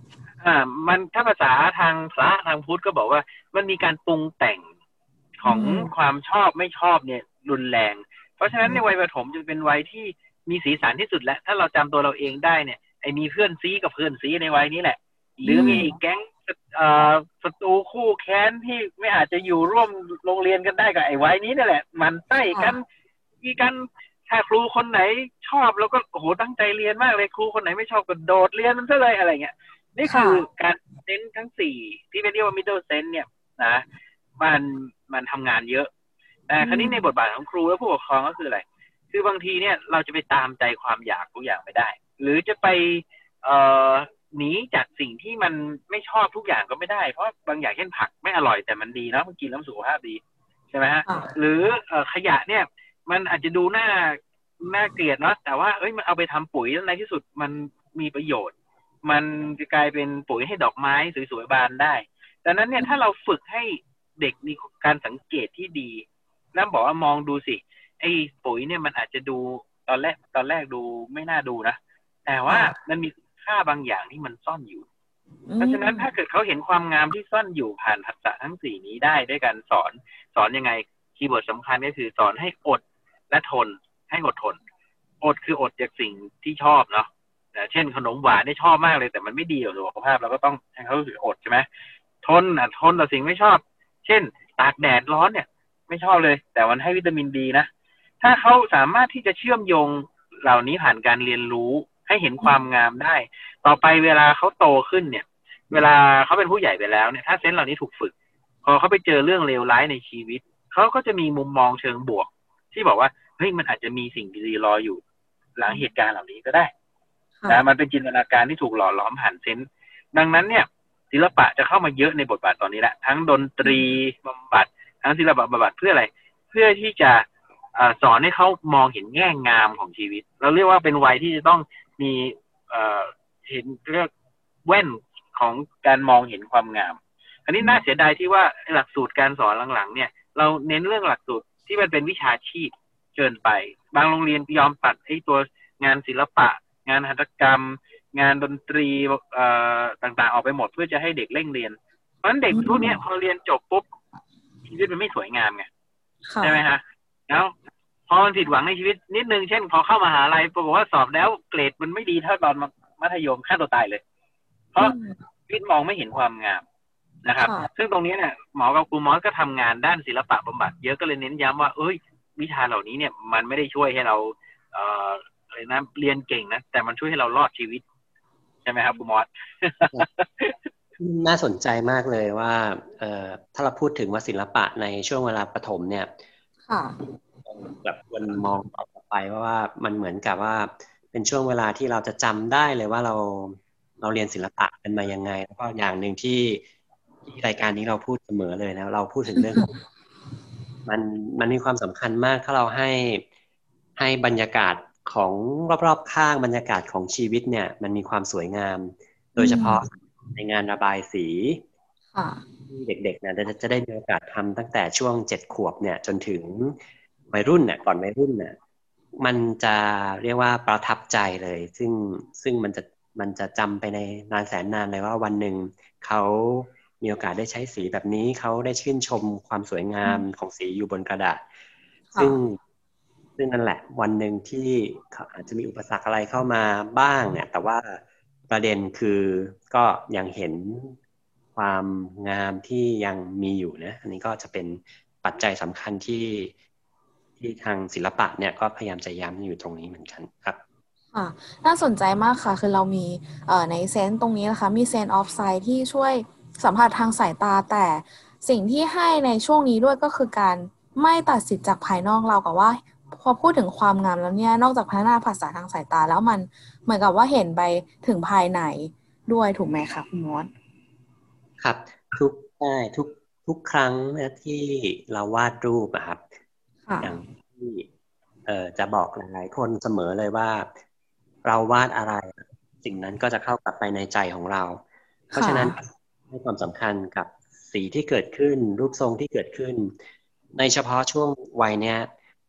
มันถ้าภาษาทางพระทางพุทธก็บอกว่ามันมีการปรุงแต่งของความชอบไม่ชอบเนี่ยรุนแรงเพราะฉะนั้นในวัยประถมจะเป็นวัยที่มีสีสันที่สุดแล้วถ้าเราจำตัวเราเองได้เนี่ยไอ้มีเพื่อนซีกับเพื่อนซีในวัยนี้แหละหรือมีแก๊งศัตรูคู่แค้นที่ไม่อาจจะอยู่ร่วมโรงเรียนกันได้กับไอ้วัยนี้นี่แหละมันใต้กันมีกันถ้าครูคนไหนชอบแล้วก็โอ้โหตั้งใจเรียนมากเลยครูคนไหนไม่ชอบก็โดดเรียนมันซะเลยอะไรเงี้ยนี่คือการเซนส์ทั้ง4ที่เรียกว่า middle sense เนี่ยนะมันทำงานเยอะแต่คราวนี้ในบทบาทของครูและผู้ปกครองก็คืออะไรคือบางทีเนี่ยเราจะไปตามใจความอยากทุกอย่างไม่ได้หรือจะไปหนีจากสิ่งที่มันไม่ชอบทุกอย่างก็ไม่ได้เพราะบางอย่างเช่นผักไม่อร่อยแต่มันดีนะมันกินแล้วสุขภาพดีใช่ไหมฮะหรือขยะเนี่ยมันอาจจะดูน่าเกลียดเนาะแต่ว่าเอ้ยมันเอาไปทำปุ๋ยแล้วในที่สุดมันมีประโยชน์ มันจะกลายเป็นปุ๋ยให้ดอกไม้สวยๆบานได้ดังนั้นเนี่ยถ้าเราฝึกให้เด็กมีการสังเกตที่ดีแล้วบอกว่ามองดูสิไอ้ปุ๋ยเนี่ยมันอาจจะดูตอนแรกดูไม่น่าดูนะแต่ว่ามันมีค่าบางอย่างที่มันซ่อนอยู่เพราะฉะนั้นถ้าเกิดเขาเห็นความงามที่ซ่อนอยู่ผ่านทักษะทั้งสี่นี้ได้ด้วยการสอนยังไงคีย์เวิร์ดสำคัญก็คือสอนให้อดและทนให้อดทนอดคืออดจากสิ่งที่ชอบเนาะเช่นขนมหวานนี่ชอบมากเลยแต่มันไม่ดีกับสุขภาพเราก็ต้องให้เขาอดใช่ไหมทนต่อสิ่งไม่ชอบเช่นตากแดดร้อนเนี่ยไม่ชอบเลยแต่มันให้วิตามินดีนะถ้าเขาสามารถที่จะเชื่อมโยงเหล่านี้ผ่านการเรียนรู้ให้เห็นความงามได้ต่อไปเวลาเขาโตขึ้นเนี่ยเวลาเขาเป็นผู้ใหญ่ไปแล้วเนี่ยถ้าเซนส์เหล่านี้ถูกฝึกพอเขาไปเจอเรื่องเลวร้ายในชีวิตเขาก็จะมีมุมมองเชิงบวกที่บอกว่าเฮ้ยมันอาจจะมีสิ่งดีๆรออยู่หลังเหตุการณ์เหล่านี้ก็ได้นะมันเป็นจินตนาการที่ถูกหล่อหลอมผ่านเซนส์ดังนั้นเนี่ยศิลปะจะเข้ามาเยอะในบทบาทตอนนี้แหละทั้งดนตรีบำบัดทั้งศิลปะบำบัดเพื่ออะไรเพื่อที่จะสอนให้เขามองเห็นแง่งามของชีวิตเราเรียกว่าเป็นวัยที่จะต้องมีเห็นเรื่องแว่นของการมองเห็นความงามอันนี้น่าเสียดายที่ว่าหลักสูตรการสอนหลังๆเนี่ยเราเน้นเรื่องหลักสูตรที่มันเป็นวิชาชีพเกินไปบางโรงเรียนยอมตัดไอ้ตัวงานศิลปะงานหัตถกรรมงานดนตรีต่างๆออกไปหมดเพื่อจะให้เด็กเร่งเรียนเพราะฉะนั้นเด็กพวกนี้พอเรียนจบปุ๊บชีวิตมันไม่สวยงามไงใช่ไหมฮะแล้วพอมันผิดหวังในชีวิตนิดนึงเช่นพอเข้ามหาลัยปรากฏว่าสอบแล้วเกรดมันไม่ดีเท่าตอนมัธยมฆ่าตัวตายเลยเพราะชีวิตมองไม่เห็นความงามนะครับซึ่งตรงนี้เนี่ยหมอกับครูมอสก็ทำงานด้านศิลปะบำบัดเยอะก็เลยเน้นย้ำว่าเอ้ยวิชาเหล่านี้เนี่ยมันไม่ได้ช่วยให้เราเรียนเก่งนะแต่มันช่วยให้เรารอดชีวิตใช่ไหมครับครูมอสน่าสนใจมากเลยว่าถ้าเราพูดถึงว่าศิลปะในช่วงเวลาประถมเนี่ยแบบควรมองต่อไปว่ามันเหมือนกับว่าเป็นช่วงเวลาที่เราจะจำได้เลยว่าเราเรียนศิลปะเป็นมายังไงแล้วก็อย่างหนึ่งที่รายการนี้เราพูดเสมอเลยนะเราพูดถึงเรื่อง มันมีความสำคัญมากถ้าเราให้บรรยากาศของรอบๆข้างบรรยากาศของชีวิตเนี่ยมันมีความสวยงามโดยเฉพาะในงานระบายสีที่เด็กๆเนี่ยจะได้มีโอกาสทำตั้งแต่ช่วง7ขวบเนี่ยจนถึงวัยรุ่นเนี่ยก่อนวัยรุ่นเนี่ยมันจะเรียกว่าประทับใจเลยซึ่งมันจะจำไปในนานแสนนานเลยว่าวันหนึ่งเขามีโอกาสได้ใช้สีแบบนี้เขาได้ชื่นชมความสวยงามของสีอยู่บนกระดาษซึ่งนั่นแหละวันหนึ่งที่อาจจะมีอุปสรรคอะไรเข้ามาบ้างเนี่ยแต่ว่าประเด็นคือก็ยังเห็นความงามที่ยังมีอยู่นะอันนี้ก็จะเป็นปัจจัยสำคัญที่ทางศิลปะเนี่ยก็พยายามจะย้ำอยู่ตรงนี้เหมือนกันครับค่ะน่าสนใจมากค่ะคือเรามีในเซนส์ตรงนี้นะคะมีเซนส์ออฟไซด์ที่ช่วยสัมผัสทางสายตาแต่สิ่งที่ให้ในช่วงนี้ด้วยก็คือการไม่ตัดสินจากภายนอกเรากับว่าพอพูดถึงความงามแล้วเนี่ยนอกจากพัฒนาภาษาทางสายตาแล้วมันเหมือนกับว่าเห็นไปถึงภายในด้วยถูกไหมคะคุณมอสครับทุกครั้งนะที่เราวาดรูปครับอย่างที่จะบอกหลายๆคนเสมอเลยว่าเราวาดอะไรสิ่งนั้นก็จะเข้ากลับไปในใจของเราเพราะฉะนั้นให้ความสำคัญกับสีที่เกิดขึ้นรูปทรงที่เกิดขึ้นในเฉพาะช่วงวัยเนี้ย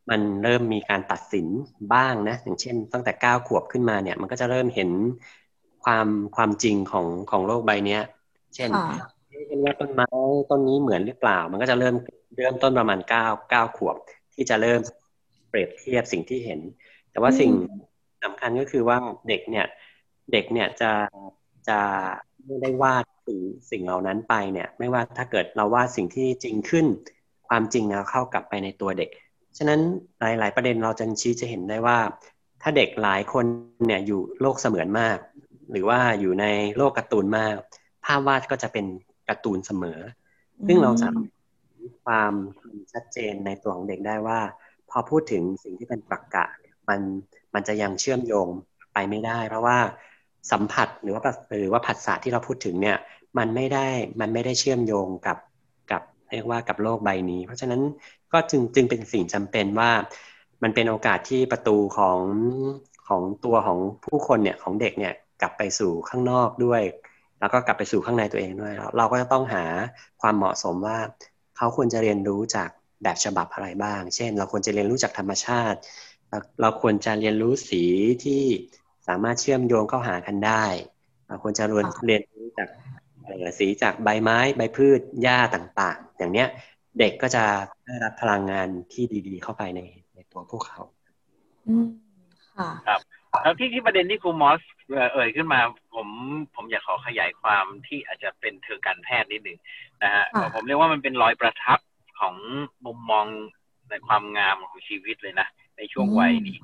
มันเริ่มมีการตัดสินบ้างนะอย่างเช่นตั้งแต่9ขวบขึ้นมาเนี่ยมันก็จะเริ่มเห็นความจริงของโลกใบนี้เช่นต้นไม้ต้นนี้เหมือนหรือเปล่ามันก็จะเริ่มต้นประมาณ9ขวบที่จะเริ่มเปรียบเทียบสิ่งที่เห็นแต่ว่าสิ่งสำคัญก็คือว่าเด็กเนี่ยจะไม่ได้วาดสิ่งเหล่านั้นไปเนี่ยไม่ว่าถ้าเกิดเราวาดสิ่งที่จริงขึ้นความจริงเราเข้ากลับไปในตัวเด็กฉะนั้นหลายๆประเด็นเราจึงชี้จะเห็นได้ว่าถ้าเด็กหลายคนเนี่ยอยู่โลกเสมือนมากหรือว่าอยู่ในโลกการ์ตูนมากภาพวาดก็จะเป็นการ์ตูนเสมอซึ่งเราสามารถความชัดเจนในตัวของเด็กได้ว่าพอพูดถึงสิ่งที่เป็นตรรกะมันจะยังเชื่อมโยงไปไม่ได้เพราะว่าสัมผัสหรือว่าผัสสะที่เราพูดถึงเนี่ยมันไม่ได้เชื่อมโยงกับเรียกว่ากับโลกใบนี้เพราะฉะนั้นก็จึงเป็นสิ่งจำเป็นว่ามันเป็นโอกาสที่ประตูของตัวของผู้คนเนี่ยของเด็กเนี่ย กลับไปสู่ข้างนอกด้วยแล้วก็กลับไปสู่ข้างในตัวเองด้วยเราก็จะต้องหาความเหมาะสมว่าเขาควรจะเรียนรู้จากแบบฉบับอะไรบ้างเช่นเราควรจะเรียนรู้จากธรรมชาติเราควรจะเรียนรู้สีที่สามารถเชื่อมโยงเข้าหากันได้เราควรจะเรียนรู้จากสีจากใบไม้ใบพืชหญ้าต่างๆอย่างเนี้ยเด็กก็จะได้รับพลังงานที่ดีๆเข้าไปในตัวพวกเขาค่ะครับแล้วที่ประเด็นที่ครูมอสเอ่ยขึ้นมาผมอยากขอขยายความที่อาจจะเป็นเชิงการแพทย์นิดนึงนะฮะผมเรียกว่ามันเป็นรอยประทับของมุมมองในความงามของชีวิตเลยนะในช่วงวัยนี้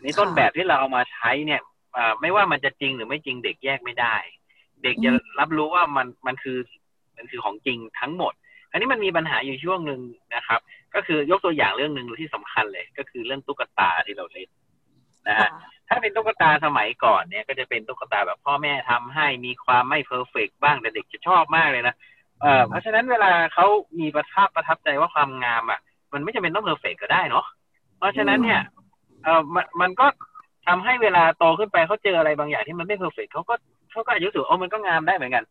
นี่ต้นแบบที่เราเอามาใช้เนี่ยไม่ว่ามันจะจริงหรือไม่จริงเด็กแยกไม่ได้เด็กจะรับรู้ว่ามันคือของจริงทั้งหมดอันนี้มันมีปัญหาอยู่ช่วงนึงนะครับก็คือยกตัวอย่างเรื่องนึงที่สำคัญเลยก็คือเรื่องตุ๊กตาที่เราเล่นนะฮะถ้าเป็นตุ๊กตาสมัยก่อนเนี่ยก็จะเป็นตุ๊กตาแบบพ่อแม่ทำให้มีความไม่เพอร์เฟกต์บ้างแต่เด็กจะชอบมากเลยนะเพราะฉะนั้นเวลาเขามีประทับใจว่าความงามอ่ะมันไม่จำเป็นต้องเพอร์เฟกต์ก็ได้เนาะเพราะฉะนั้นเนี่ยมันก็ทำให้เวลาโตขึ้นไปเขาเจออะไรบางอย่างที่มันไม่เพอร์เฟกต์เขาก็อายุสูงมันก็งามได้เหมือนกัน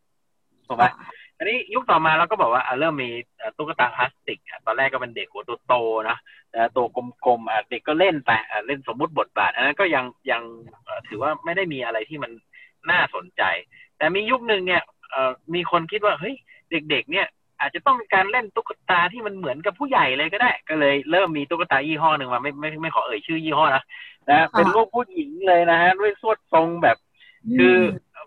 ถูกไหมอันนี้ยุคต่อมาเราก็บอกว่าเริ่มมีตุ๊กตาพลาสติกตอนแรกก็เป็นเด็กหัวโตๆนะตัวกลมๆเด็กก็เล่นไปเล่นสมมุติบทบาทอันนั้นก็ยังถือว่าไม่ได้มีอะไรที่มันน่าสนใจแต่มียุคนึงเนี่ยมีคนคิดว่าเฮ้ยเด็กๆเนี่ยอาจจะต้องการเล่นตุ๊กตาที่มันเหมือนกับผู้ใหญ่เลยก็ได้ก็เลยเริ่มมีตุ๊กตายี่ห้อหนึ่งมาไม่ขอเอ่ยชื่อยี่ห้อนะเป็นรูปผู้หญิงเลยนะฮะด้วยสวดทรงแบบคือ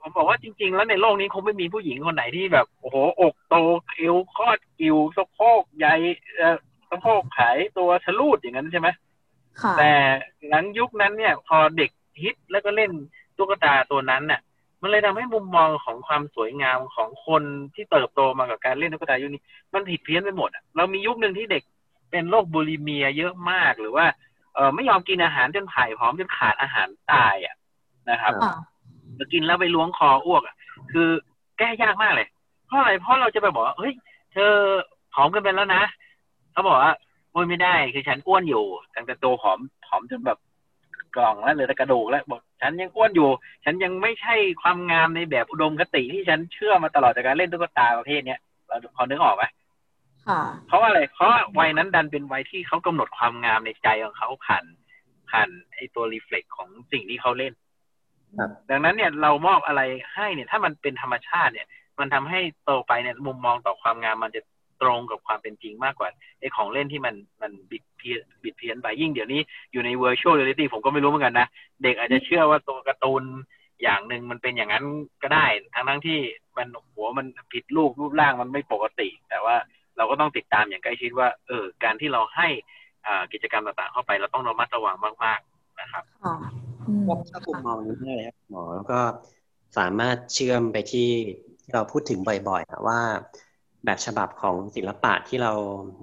ผมบอกว่าจริงๆแล้วในโลกนี้คงไม่มีผู้หญิงคนไหนที่แบบโอ้โหอกโตเอวคอดกิวสะโพกใหญ่สะโพกไขตัวชะลูดอย่างนั้นใช่ไหมแต่หลังยุคนั้นเนี่ยพอเด็กฮิตแล้วก็เล่นตุ๊กตาตัวนั้นน่ะมันเลยทำให้มุมมองของความสวยงามของคนที่เติบโตมากับการเล่นตุ๊กตายุคนี้มันผิดเพี้ยนไปหมดเรามียุคนึงที่เด็กเป็นโรคบูลิเมียเยอะมากหรือว่าไม่ยอมกินอาหารจนผายผอมจนขาดอาหารตายอ่ะนะครับกินแล้วไปล้วงคออ้วกคือแก้ยากมากเลยเพราะอะไรเพราะเราจะไปบอกว่าเฮ้ยเธอผอมเกินไปแล้วนะเขาบอกว่าโอ้ยไม่ได้คือฉันอ้วนอยู่ตั้งแต่โตผอมจนแบบกล่องแล้วเหลือแต่กระดูกแล้วบอกฉันยังอ้วนอยู่ฉันยังไม่ใช่ความงามในแบบอุดมคติที่ฉันเชื่อมาตลอดจากการเล่นตุ๊กตาประเภทเนี้ยเราพอนึกออกไหมเพราะอะไรเพราะวัยนั้นดันเป็นวัยที่เขากำหนดความงามในใจของเขาผ่านไอตัวรีเฟล็กของสิ่งที่เขาเล่นดังนั้นเนี่ยเรามอบอะไรให้เนี่ยถ้ามันเป็นธรรมชาติเนี่ยมันทำให้โตไปเนี่ยมุมมองต่อความงามมันจะตรงกับความเป็นจริงมากกว่าไอ้ของเล่นที่มันบิดเพี้ยนไปยิ่งเดี๋ยวนี้อยู่ใน virtual reality ผมก็ไม่รู้เหมือนกันนะเด็กอาจจะเชื่อว่าตัวการ์ตูนอย่างนึงมันเป็นอย่างนั้นก็ได้ทั้งที่มันหัวมันผิดรูปร่างมันไม่ปกติแต่ว่าเราก็ต้องติดตามอย่างใกล้ชิดว่าการที่เราให้กิจกรรมต่างๆเข้าไปเราต้องระมัดระวังมากๆนะครับก็ถ้าผมมองนี้ได้เลยครับหมอแล้วก็สามารถเชื่อมไปที่เราพูดถึงบ่อยๆนะว่าแบบฉบับของศิลปะที่เรา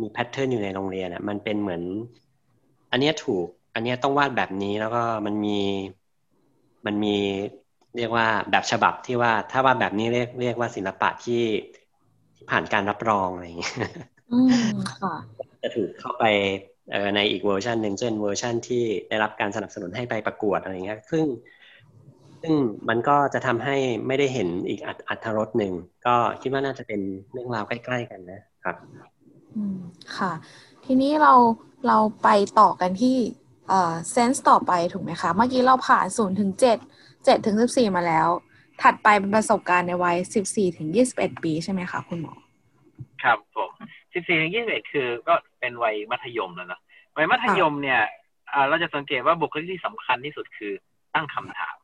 มีแพทเทิร์นอยู่ในโรงเรียนอ่ะมันเป็นเหมือนอันนี้ถูกอันนี้ต้องวาดแบบนี้แล้วก็มันมีเรียกว่าแบบฉบับที่ว่าถ้าวาดแบบนี้เรียกว่าศิลปะที่ผ่านการรับรองอะไรอย่างเงี้ยค่ะจะถูกเข้าไปในอีกเวอร์ชันหนึ่งเช่นเวอร์ชันที่ได้รับการสนับสนุนให้ไปประกวดอะไรเงี้ยซึ่งมันก็จะทำให้ไม่ได้เห็นอีกอรรถรสหนึ่งก็คิดว่าน่าจะเป็นเรื่องราวใกล้ๆกันนะครับค่ะทีนี้เราไปต่อกันที่เซนส์ต่อไปถูกไหมคะเมื่อกี้เราผ่าน0ถึง7 7ถึง14มาแล้วถัดไปเป็นประสบการณ์ในวัย14ถึง21ปีใช่ไหมคะคุณหมอครับผม14ถึง21คือก็เป็นวัยมัธยมแล้วนะวัยมัธยมเนี่ยเราจะสังเกตว่าบุคลิกที่สำคัญที่สุดคือตั้งคำถาม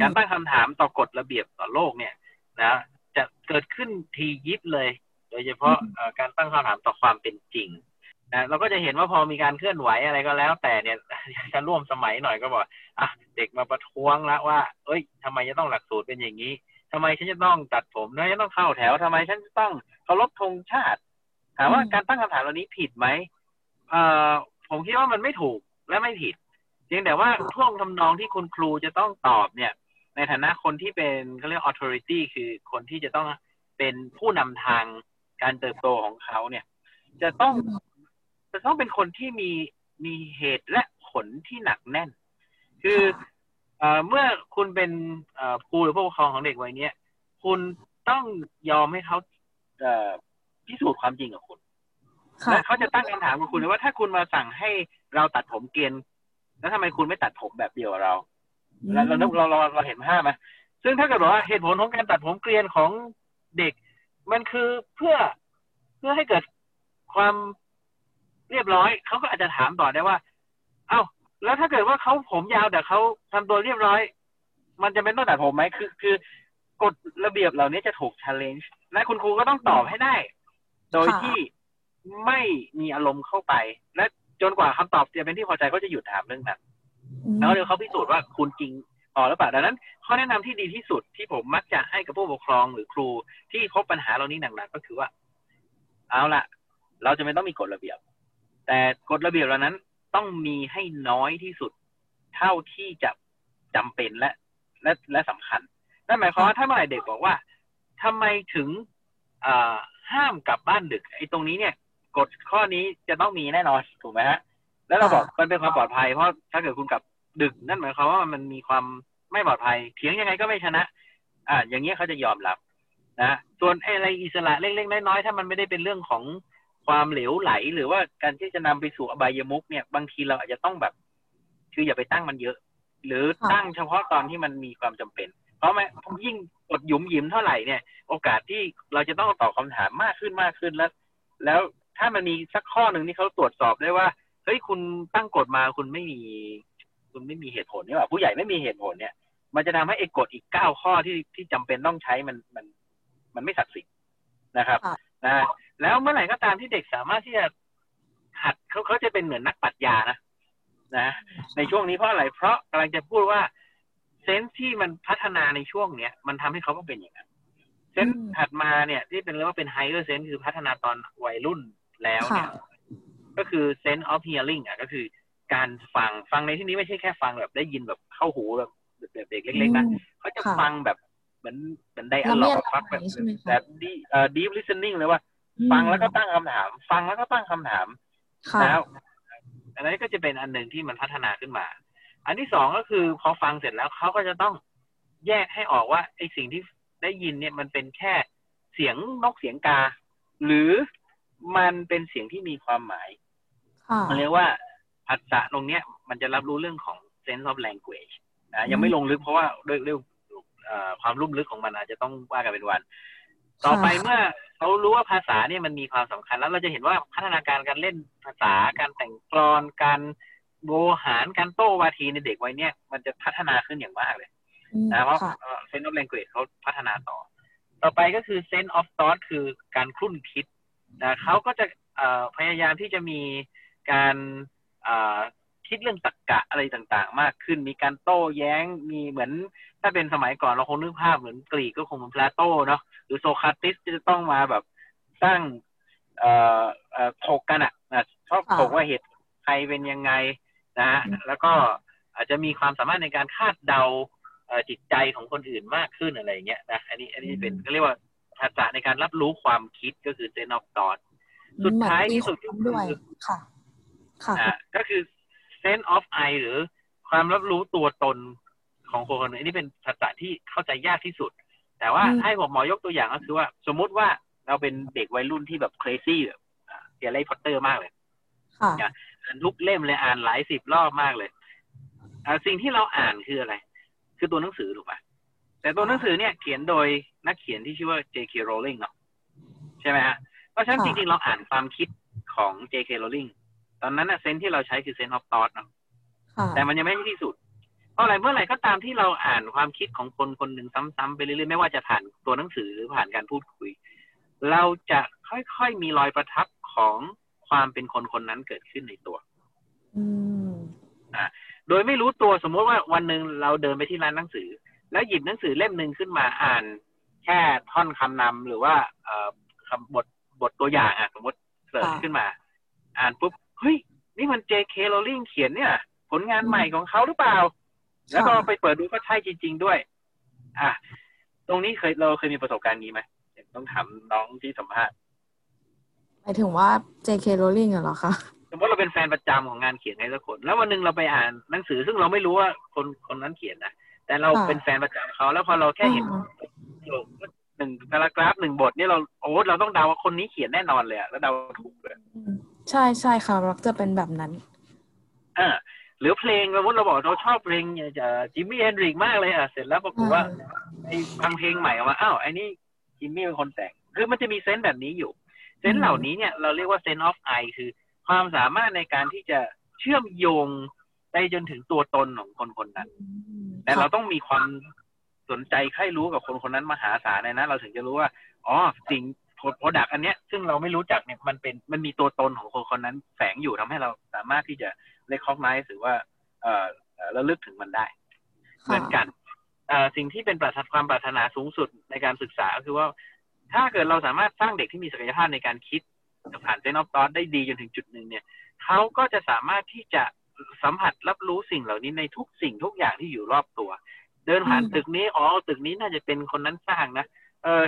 การตั้งคำถามต่อกฎระเบียบต่อโลกเนี่ยนะจะเกิดขึ้นทียิบเลยโดยเฉพาะการตั้งคำถามต่อความเป็นจริงนะเราก็จะเห็นว่าพอมีการเคลื่อนไหวอะไรก็แล้วแต่เนี่ยจะร่วมสมัยหน่อยก็บอกอ่ะเด็กมาประท้วงแล้วว่าเอ้ยทำไมจะต้องหลักสูตรเป็นอย่างนี้ทำไมฉันจะต้องตัดผมทำไมจะต้องเข้าแถวทำไมฉันจะต้องเคารพธงชาติถามว่าการตั้งคำถามเหล่านี้ผิดไหมผมคิดว่ามันไม่ถูกและไม่ผิดเพียงแต่ว่าท่วงทำนองที่คุณครูจะต้องตอบเนี่ยในฐานะคนที่เป็นเขาเรียก authority คือคนที่จะต้องเป็นผู้นำทางการเติบโตของเขาเนี่ยจะต้องเป็นคนที่มีเหตุและผลที่หนักแน่นคือ เมื่อคุณเป็นครูหรือผู้ปกครองของเด็กวัยนี้คุณต้องยอมให้เขาพิสูจน์ความจริงกับคุณและเขาจะตั้งคำถามกับคุณว่าถ้าคุณมาสั่งให้เราตัดผมเกรียนแล้วทำไมคุณไม่ตัดผมแบบเดียวกับเราเราเห็นภาพไหมซึ่งถ้าเกิดบอกว่าเหตุผลของการตัดผมเกรียนของเด็กมันคือเพื่อให้เกิดความเรียบร้อยเขาก็อาจจะถามต่อได้ว่าเอ้าแล้วถ้าเกิดว่าเขาผมยาวแต่เขาทำตัวเรียบร้อยมันจะเป็นต้องตัดผมไหมคือกฎระเบียบเหล่านี้จะถูก challenge และคุณครูก็ต้องตอบให้ได้โดยที่ไม่มีอารมณ์เข้าไปและจนกว่าคำตอบจะเป็นที่พอใจก็จะหยุดถามเรื่องนั้นแล้วเดี๋ยวเขาพิสูจน์ว่าคุณจริงพอหรือเปล่าดังนั้นข้อแนะนำที่ดีที่สุดที่ผมมักจะให้กับผู้ปกครองหรือครูที่พบปัญหาเหล่านี้หนักๆก็คือว่าเอาละเราจะไม่ต้องมีกฎระเบียบแต่กฎระเบียบเหล่านั้นต้องมีให้น้อยที่สุดเท่าที่จะจำเป็นและสำคัญนั่นหมายความว่าถ้าเมื่อไหร่เด็กบอกว่าทำไมถึงห้ามกลับบ้านดึกไอ้ตรงนี้เนี่ยกฎข้อนี้จะต้องมีแน่นอนถูกไหมฮะแล้วเราบอกมันเป็นความปลอดภัยเพราะถ้าเกิดคุณกลับดึกนั่นหมายความว่ามันมีความไม่ปลอดภัยเถียงยังไงก็ไม่ชนะอย่างเงี้ยเขาจะยอมรับนะส่วนอะไรอิสระเล็กๆน้อยๆถ้ามันไม่ได้เป็นเรื่องของความเหลวไหลหรือว่าการที่จะนำไปสู่อบายมุขเนี่ยบางทีเราอาจจะต้องแบบคืออย่าไปตั้งมันเยอะหรือตั้งเฉพาะตอนที่มันมีความจำเป็นเพราะยิ่งกดหยุ่มหยิมเท่าไหร่เนี่ยโอกาสที่เราจะต้องตอบคำถามมากขึ้นแล้วถ้ามันมีสักข้อหนึ่งที่เขาตรวจสอบได้ว่าเฮ้ยคุณตั้งกฎมาคุณไม่มีเหตุผลนี่หว่าผู้ใหญ่ไม่มีเหตุผลเนี่ยมันจะทำให้ไอ้กฎอีก9ข้อที่จำเป็นต้องใช้มันไม่ศักดิ์สิทธิ์นะครับนะแล้วเมื่อไหร่ก็ตามที่เด็กสามารถที่จะหัดเขาจะเป็นเหมือนนักปรัชญานะในช่วงนี้เพราะอะไรเพราะกำลังจะพูดว่าเซนส์ที่มันพัฒนาในช่วงเนี้ยมันทำให้เขาต้องเป็นอย่างนั้นเซนส์ถัดมาเนี่ยที่เป็นเรียกว่าเป็นไฮเออร์เซนส์คือพัฒนาตอนวัยรุ่นแล้วเนี่ยก็คือเซนส์ออฟเฮียริ่งก็คือการฟังในที่นี้ไม่ใช่แค่ฟังแบบได้ยินแบบเข้าหูแบบเด็กเล็กๆนะเขาจะฟังแบบเหมือนไดอะล็อกฟังแบบดีฟลิสเซนนิ่งเลยว่าฟังแล้วก็ตั้งคำถามแล้วอันนี้ก็จะเป็นอันหนึ่งที่มันพัฒนาขึ้นมาอันที่สองก็คือพอฟังเสร็จแล้วเขาก็จะต้องแยกให้ออกว่าไอสิ่งที่ได้ยินเนี่ยมันเป็นแค่เสียงนกเสียงกาหรือมันเป็นเสียงที่มีความหมายเรียกว่าผัสสะตรงเนี้ยมันจะรับรู้เรื่องของ sense of language ยังไม่ลงลึกเพราะว่าด้วยความลุ่มลึกของมันอาจจะต้องว่ากันเป็นวันต่อไปเมื่อเขารู้ว่าภาษาเนี่ยมันมีความสำคัญแล้วเราจะเห็นว่าพัฒนาการการเล่นภาษาการแต่งกลอนการโวหารการโต้วาทีในเด็กวัยเนี้ยมันจะพัฒนาขึ้นอย่างมากเลยนะเพราะ sense of language เขาพัฒนาต่อไปก็คือ sense of thought คือการครุ่นคิดนะเขาก็จะพยายามที่จะมีการคิดเรื่องตรรกะอะไรต่างๆมากขึ้นมีการโต้แย้งมีเหมือนถ้าเป็นสมัยก่อนเราคงนึกภาพเหมือนกรีกก็คงเป็นพลาโตเนาะหรือโซคราติสที่จะต้องมาแบบตั้งถกกันชอบถกว่าเหตุใครเป็นยังไงนะฮะแล้วก็อาจจะมีความสามารถในการคาดเดาจิตใจของคนอื่นมากขึ้นอะไรอย่างเงี้ยนะอันนี้เป็นก็เรียกว่าภาษาในการรับรู้ความคิดก็คือ sense of thought สุดท้ายที่สุดด้วยค่ะก็คือ sense of I หรือความรับรู้ตัวตนของคนอันนี้เป็นภาษาที่เข้าใจยากที่สุดแต่ว่าให้ผมหมอยกตัวอย่างก็คือว่าสมมุติว่าเราเป็นเด็กวัยรุ่นที่แบบ crazy แบบเจอไลฟ์พอตเตอร์มากเลยอ่านทุกเล่มเลยอ่านหลายสิบรอบมากเลยสิ่งที่เราอ่านคืออะไรคือตัวหนังสือถูกป่ะแต่ตัวหนังสือเนี่ยเขียนโดยนักเขียนที่ชื่อว่า J.K. Rowling เนาะใช่ไหมฮะเพราะฉะนั้นจริงๆเราอ่านความคิดของ J.K. Rowling ตอนนั้นเซนส์ที่เราใช้คือ sense of thought เนาะแต่มันยังไม่ใช่ที่สุดเพราะอะไรเมื่อไหร่ก็ตามที่เราอ่านความคิดของคนคนหนึ่งซ้ำๆไปเรื่อยๆไม่ว่าจะผ่านตัวหนังสือหรือผ่านการพูดคุยเราจะค่อยๆมีรอยประทับของความเป็นคนคนนั้นเกิดขึ้นในตัวโดยไม่รู้ตัวสมมติว่าวันหนึ่งเราเดินไปที่ร้านหนังสือแล้วหยิบหนังสือเล่มหนึ่งขึ้นมาอ่านแค่ท่อนคำนำหรือว่าคำบทตัวอย่างสมมติเสิร์ชขึ้นมาอ่านปุ๊บเฮ้ยนี่มัน J.K. Rowling เขียนเนี่ยผลงานใหม่ของเขาหรือเปล่าแล้วก็ไปเปิดดูก็ใช่จริงๆด้วยตรงนี้เราเคยมีประสบการณ์นี้ไหมต้องถามน้องที่สัมภาษณ์หมายถึงว่า J.K. Rowling เหรอคะ สมมติเราเป็นแฟนประจำของงานเขียนใครสักคนแล้ววันนึงเราไปอ่านหนังสือซึ่งเราไม่รู้ว่าคนนั้นเขียนนะแต่เราเป็นแฟนประจำเขาแล้วพอเราแค่เห็นหนึ่งพารากราฟหนึ่งบทนี่เราโอ้เราต้องเดาว่าคนนี้เขียนแน่นอนเลยแล้วเดาถูกเลยใช่ใช่ค่ะเราจะเป็นแบบนั้นหรือเพลงสมมติเราบอกเราชอบเพลงจิมมี่เฮนดริกมากเลยเสร็จแล้วปรากฏว่าไอ้ฟังเพลงใหม่ออกมาอ้าวไอ้นี่จิมมี่เป็นคนแต่งคือมันจะมีเซนส์แบบนี้อยู่เซนส์เหล่านี้เนี่ยเราเรียกว่าเซนส์ออฟไอคือความสามารถในการที่จะเชื่อมโยงไปจนถึงตัวตนของคนคนนั้นแต่เราต้องมีความสนใจใคร่รู้กับคนคนนั้นมหาศาลเลยนะเราถึงจะรู้ว่าอ๋อสิ่งโปรดักต์อันเนี้ยซึ่งเราไม่รู้จักเนี่ยมันมีตัวตนของคนคนนั้นแฝงอยู่ทำให้เราสามารถที่จะrecognize หรือว่าระลึกถึงมันได้เหมือนกันสิ่งที่เป็นความปรารถนาสูงสุดในการศึกษาก็คือว่าถ้าเกิดเราสามารถสร้างเด็กที่มีศักยภาพในการคิดผ่านเซนอฟตอนได้ดีจนถึงจุดหนึ่งเนี่ยเขาก็จะสามารถที่จะสัมผัสรับรู้สิ่งเหล่านี้ในทุกสิ่งทุกอย่างที่อยู่รอบตัวเดินผ่านตึกนี้อ๋อตึกนี้น่าจะเป็นคนนั้นสร้างนะ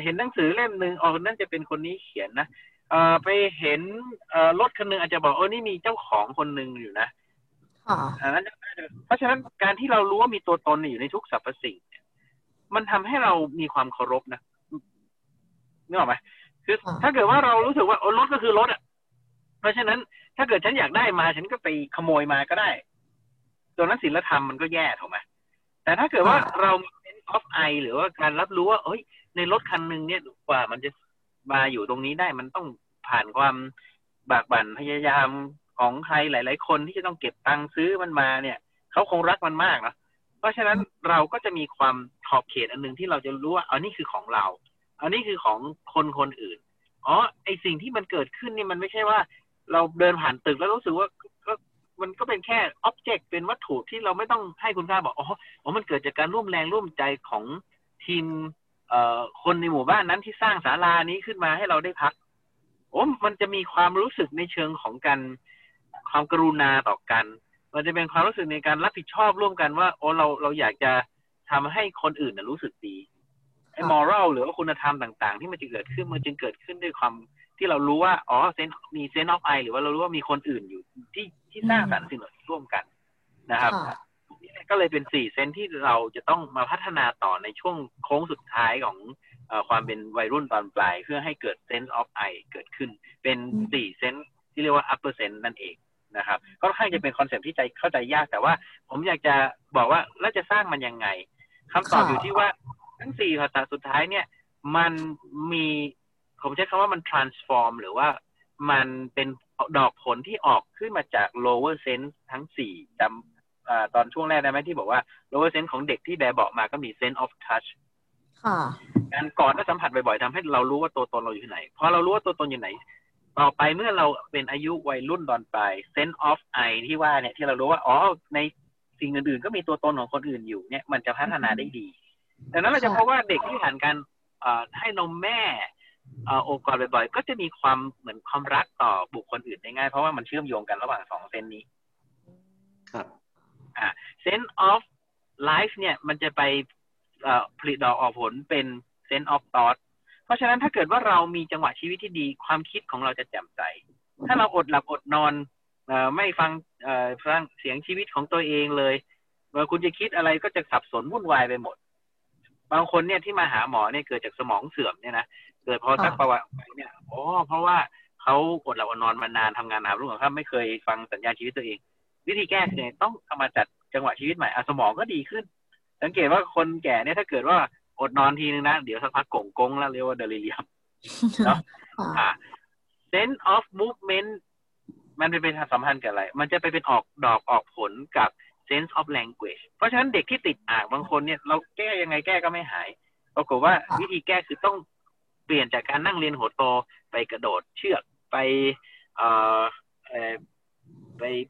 เห็นหนังสือเล่มหนึ่งอ๋อนั่นจะเป็นคนนี้เขียนนะไปเห็นรถคันนึงอาจจะบอกนี่มีเจ้าของคนหนึ่งอยู่นะเพราะฉะนั้นการที่เรารู้ว่ามีตัวตนอยู่ในทุกสรรพสิ่งมันทำให้เรามีความเคารพนะนึกออกไหมคือถ้าเกิดว่าเรารู้สึกว่ารถก็คือรถเพราะฉะนั้นถ้าเกิดฉันอยากได้มาฉันก็ไปขโมยมาก็ได้ตัวนั้นศีลธรรมมันก็แย่ถูกไหมแต่ถ้าเกิดว่าเราเป็นออฟไอหรือว่าการรับรู้ว่าเอ้ยในรถคันหนึ่งเนี่ยกว่ามันจะมาอยู่ตรงนี้ได้มันต้องผ่านความบากบั่นพยายามของใครหลายๆคนที่จะต้องเก็บตังค์ซื้อมันมาเนี่ยเขาคงรักมันมากนะเพราะฉะนั้นเราก็จะมีความขอบเขตอันนึงที่เราจะรู้ว่าอันนี้คือของเราอันนี้คือของคนอื่นอ๋อไอสิ่งที่มันเกิดขึ้นนี่มันไม่ใช่ว่าเราเดินผ่านตึกแล้วรู้สึกว่ามันก็เป็นแค่อ็อบเจกต์เป็นวัตถุที่เราไม่ต้องให้คุณค่าบอกอ๋อมันเกิดจากการร่วมแรงร่วมใจของทีมคนในหมู่บ้านนั้นที่สร้างศาลานี้ขึ้นมาให้เราได้พักมันจะมีความรู้สึกในเชิงของการความกรุณาต่อกันมันจะเป็นความรู้สึกในการรับผิดชอบร่วมกันว่าโอ้เราอยากจะทำให้คนอื่นรู้สึกดีไอ้มอรัลหรือว่าคุณธรรมต่างๆที่มันจะเกิดขึ้นมันจึงเกิดขึ้นด้วยความที่เรารู้ว่าอ๋อมีเซนส์ออฟไอหรือว่าเรารู้ว่ามีคนอื่นอยู่ที่สร้างสรรค์สิ่งเหล่านี้ร่วมกันนะครับนี่ก็เลยเป็น4เซนส์ที่เราจะต้องมาพัฒนาต่อในช่วงโค้งสุดท้ายของความเป็นวัยรุ่นตอนปลายเพื่อให้เกิดเซนส์ออฟไอเกิดขึ้นเป็น4เซนส์ที่เรียกว่าอัปเปอร์เซนส์นั่นเองนะครับค่อนข้างจะเป็นคอนเซ็ปต์ที่เข้าใจยากแต่ว่าผมอยากจะบอกว่าแล้วจะสร้างมันยังไงคำตอบอยู่ที่ว่าทั้ง4ภาษาสุดท้ายเนี่ยมันมีผมใช้คำว่ามัน transform หรือว่ามันเป็นดอกผลที่ออกขึ้นมาจาก lower sense ทั้ง4จำตอนช่วงแรกได้ไหมที่บอกว่า lower sense ของเด็กที่แบบอกมาก็มี sense of touch การกอดและสัมผัสบ่อยๆทำให้เรารู้ว่าตัวตนเราอยู่ที่ไหนพอเรารู้ว่าตัวตนอยู่ไหนต่อไปเมื่อเราเป็นอายุวัยรุ่นตอนปลายเซนส์ออฟไอที่ว่าเนี่ยที่เรารู้ว่าอ๋อในสิ่งอื่นๆก็มีตัวตนของคนอื่นอยู่เนี่ยมันจะพัฒนาได้ดีดังนั้นเราจะพบว่าเด็กที่ผ่านการให้นมแม่โอบกอดบ่อยๆก็จะมีความเหมือนความรักต่อบุคคลอื่นได้ง่ายเพราะว่ามันเชื่อมโยงกันระหว่างสองเซนนี้ครับเซนส์ออฟไลฟ์เนี่ยมันจะไปผลิตดอกออกผลเป็นเซนส์ออฟทอทเพราะฉะนั้นถ้าเกิดว่าเรามีจังหวะชีวิตที่ดีความคิดของเราจะแจ่มใสถ้าเราอดหลับอดนอนไม่ฟังเสียงชีวิตของตัวเองเลยเมื่อคุณจะคิดอะไรก็จะสับสนวุ่นวายไปหมดบางคนเนี่ยที่มาหาหมอเนี่ยเกิดจากสมองเสื่อมเนี่ยนะเกิดพอสักประวัติเนี่ยเพราะว่าเขาอดหลับอดนอนมานานทำงานหาลูกของเขาไม่เคยฟังสัญญาณชีวิตตัวเองวิธีแก้เนี่ยต้องเอามาจัดจังหวะชีวิตใหม่สมองก็ดีขึ้นสังเกตว่าคนแก่เนี่ยถ้าเกิดว่าอดนอนทีนึงนะเดี๋ยวสักพักโก่งแล้วเรียกว่าเดลิเรียมเนาะsense of movement มันจะเป็นสัมพันธ์กับอะไรมันจะไปเป็นออกดอกออกผลกับ sense of language เพราะฉะนั้นเด็กที่ติดอ่างบางคนเนี่ยเราแก้ยังไงแก้ก็ไม่หายปรากฏว่าวิธีแก้คือต้องเปลี่ยนจากการนั่งเรียนหัวโตไปกระโดดเชือกไป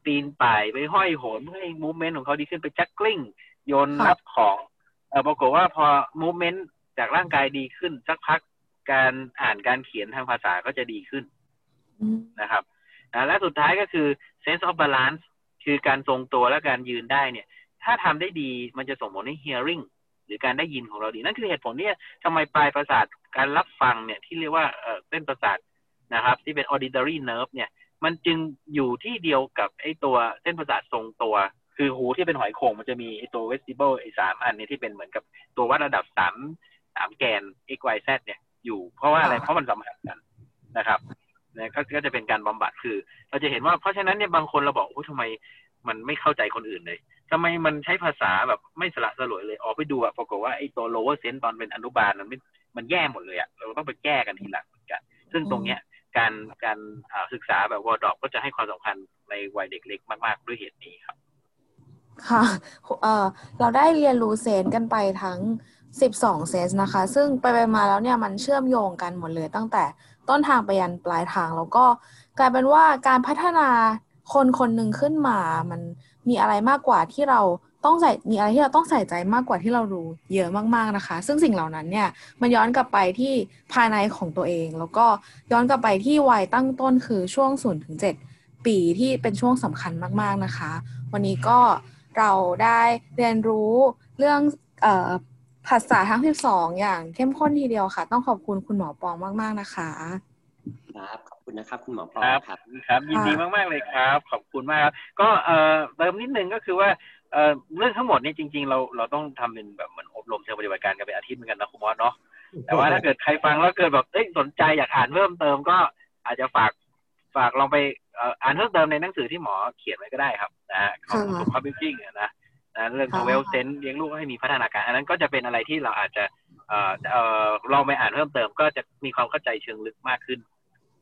ปีนป่ายไปห้อยโหนให้ movement ของเขาดีขึ้นไปจักกลิ้งโยนรับของปรากฏว่าพอ movement จากร่างกายดีขึ้นสักพักการอ่านการเขียนทางภาษาก็จะดีขึ้นนะครับและสุดท้ายก็คือ sense of balance คือการทรงตัวและการยืนได้เนี่ยถ้าทำได้ดีมันจะส่งผลให้ hearing หรือการได้ยินของเราดีนั่นคือเหตุผลเนี่ยทำไมปลายประสาทการรับฟังเนี่ยที่เรียกว่าเส้นประสาทนะครับที่เป็น auditory nerve เนี่ย มันจึงอยู่ที่เดียวกับไอ้ตัวเส้นประสาททรงตัวคือหูที่เป็นหอยโข่งมันจะมีไอ้ตัว vestibular ไอ้3อันนี้ที่เป็นเหมือนกับตัววัดระดับ3แกน x y z เนี่ยอยู่เพราะว่าอะไรเพราะมันสัมพันธ์กันนะครับเนี่ยก็จะเป็นการบำบัดคือเราจะเห็นว่าเพราะฉะนั้นเนี่ยบางคนเราบอกโอ้ทำไมมันไม่เข้าใจคนอื่นเลยทำไมมันใช้ภาษาแบบไม่สละสลวยเลยออกไปดูอะปรากฏว่าไอ้ตัว lower sense ตอนเป็นอนุบาลมันแย่หมดเลยอะเราต้องไปแก้กันทีหลังเหมือนกันซึ่งตรงเนี้ยการศึกษาแบบวอร์ดอปก็จะให้ความสำคัญในวัยเด็กเล็กมากๆด้วยเหตุนี้ครับค่ะเราได้เรียนรู้เซนส์กันไปทั้ง12เซนส์นะคะซึ่งไปมาแล้วเนี่ยมันเชื่อมโยงกันหมดเลยตั้งแต่ต้นทางไปยันปลายทางแล้วก็กลายเป็นว่าการพัฒนาคนคนหนึ่งขึ้นมามันมีอะไรมากกว่าที่เราต้องใส่มีอะไรที่เราต้องใส่ใจมากกว่าที่เรารู้เยอะมากๆนะคะซึ่งสิ่งเหล่านั้นเนี่ยมันย้อนกลับไปที่ภายในของตัวเองแล้วก็ย้อนกลับไปที่วัยตั้งต้นคือช่วง0 ถึง 7ปีที่เป็นช่วงสำคัญมากๆนะคะวันนี้ก็เราได้เรียนรู้เรื่องภาษาทั้ง12อย่างเข้มข้นทีเดียวค่ะต้องขอบคุณคุณหมอปองมากๆนะคะครับขอบคุณนะครับคุณหมอปองครับครับยินดีมากๆเลยครับขอบคุณมากครับก็เติมนิดนึงก็คือว่าเรื่องทั้งหมดนี่จริงๆเราต้องทำเป็นแบบเหมือนอบรมเชิงปฏิบัติการกันเป็นอาทิตย์เหมือนกันนะคุณหมอเนาะแต่ว่าถ้าเกิดใครฟังแล้วเกิดแบบสนใจอยากอ่านเพิ่มเติมก็อาจจะฝากลองไปอ่านเพิ่มเติมในหนังสือที่หมอเขียนไว้ก็ได้ครับนะของสุขภาพจริงๆนะเรื่อง Twelve Senses เลี้ยงลูกให้มีพัฒนาการอันนั้นก็จะเป็นอะไรที่เราอาจจะลองไปอ่านเพิ่มเติมก็จะมีความเข้าใจเชิงลึกมากขึ้น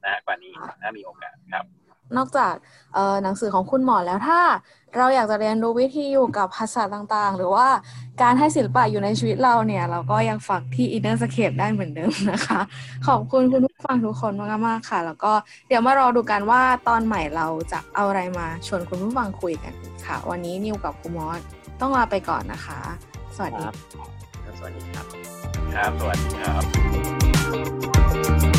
นะกว่านี้นะมีโอกาสครับนอกจากหนังสือของคุณหมอแล้วถ้าเราอยากจะเรียนรู้วิธีอยู่กับภาษาต่างๆหรือว่าการให้ศิลปะอยู่ในชีวิตเราเนี่ยเราก็ยังฝากที่ Innerscape ได้เหมือนเดิมนะคะขอบคุณคุณผู้ฟังทุกคนมากๆค่ะแล้วก็เดี๋ยวมารอดูกันว่าตอนใหม่เราจะเอาอะไรมาชวนคุณผู้ฟังคุยกันค่ะวันนี้นิวกับคุณหมอต้องลาไปก่อนนะคะสวัสดีครับสวัสดีครับ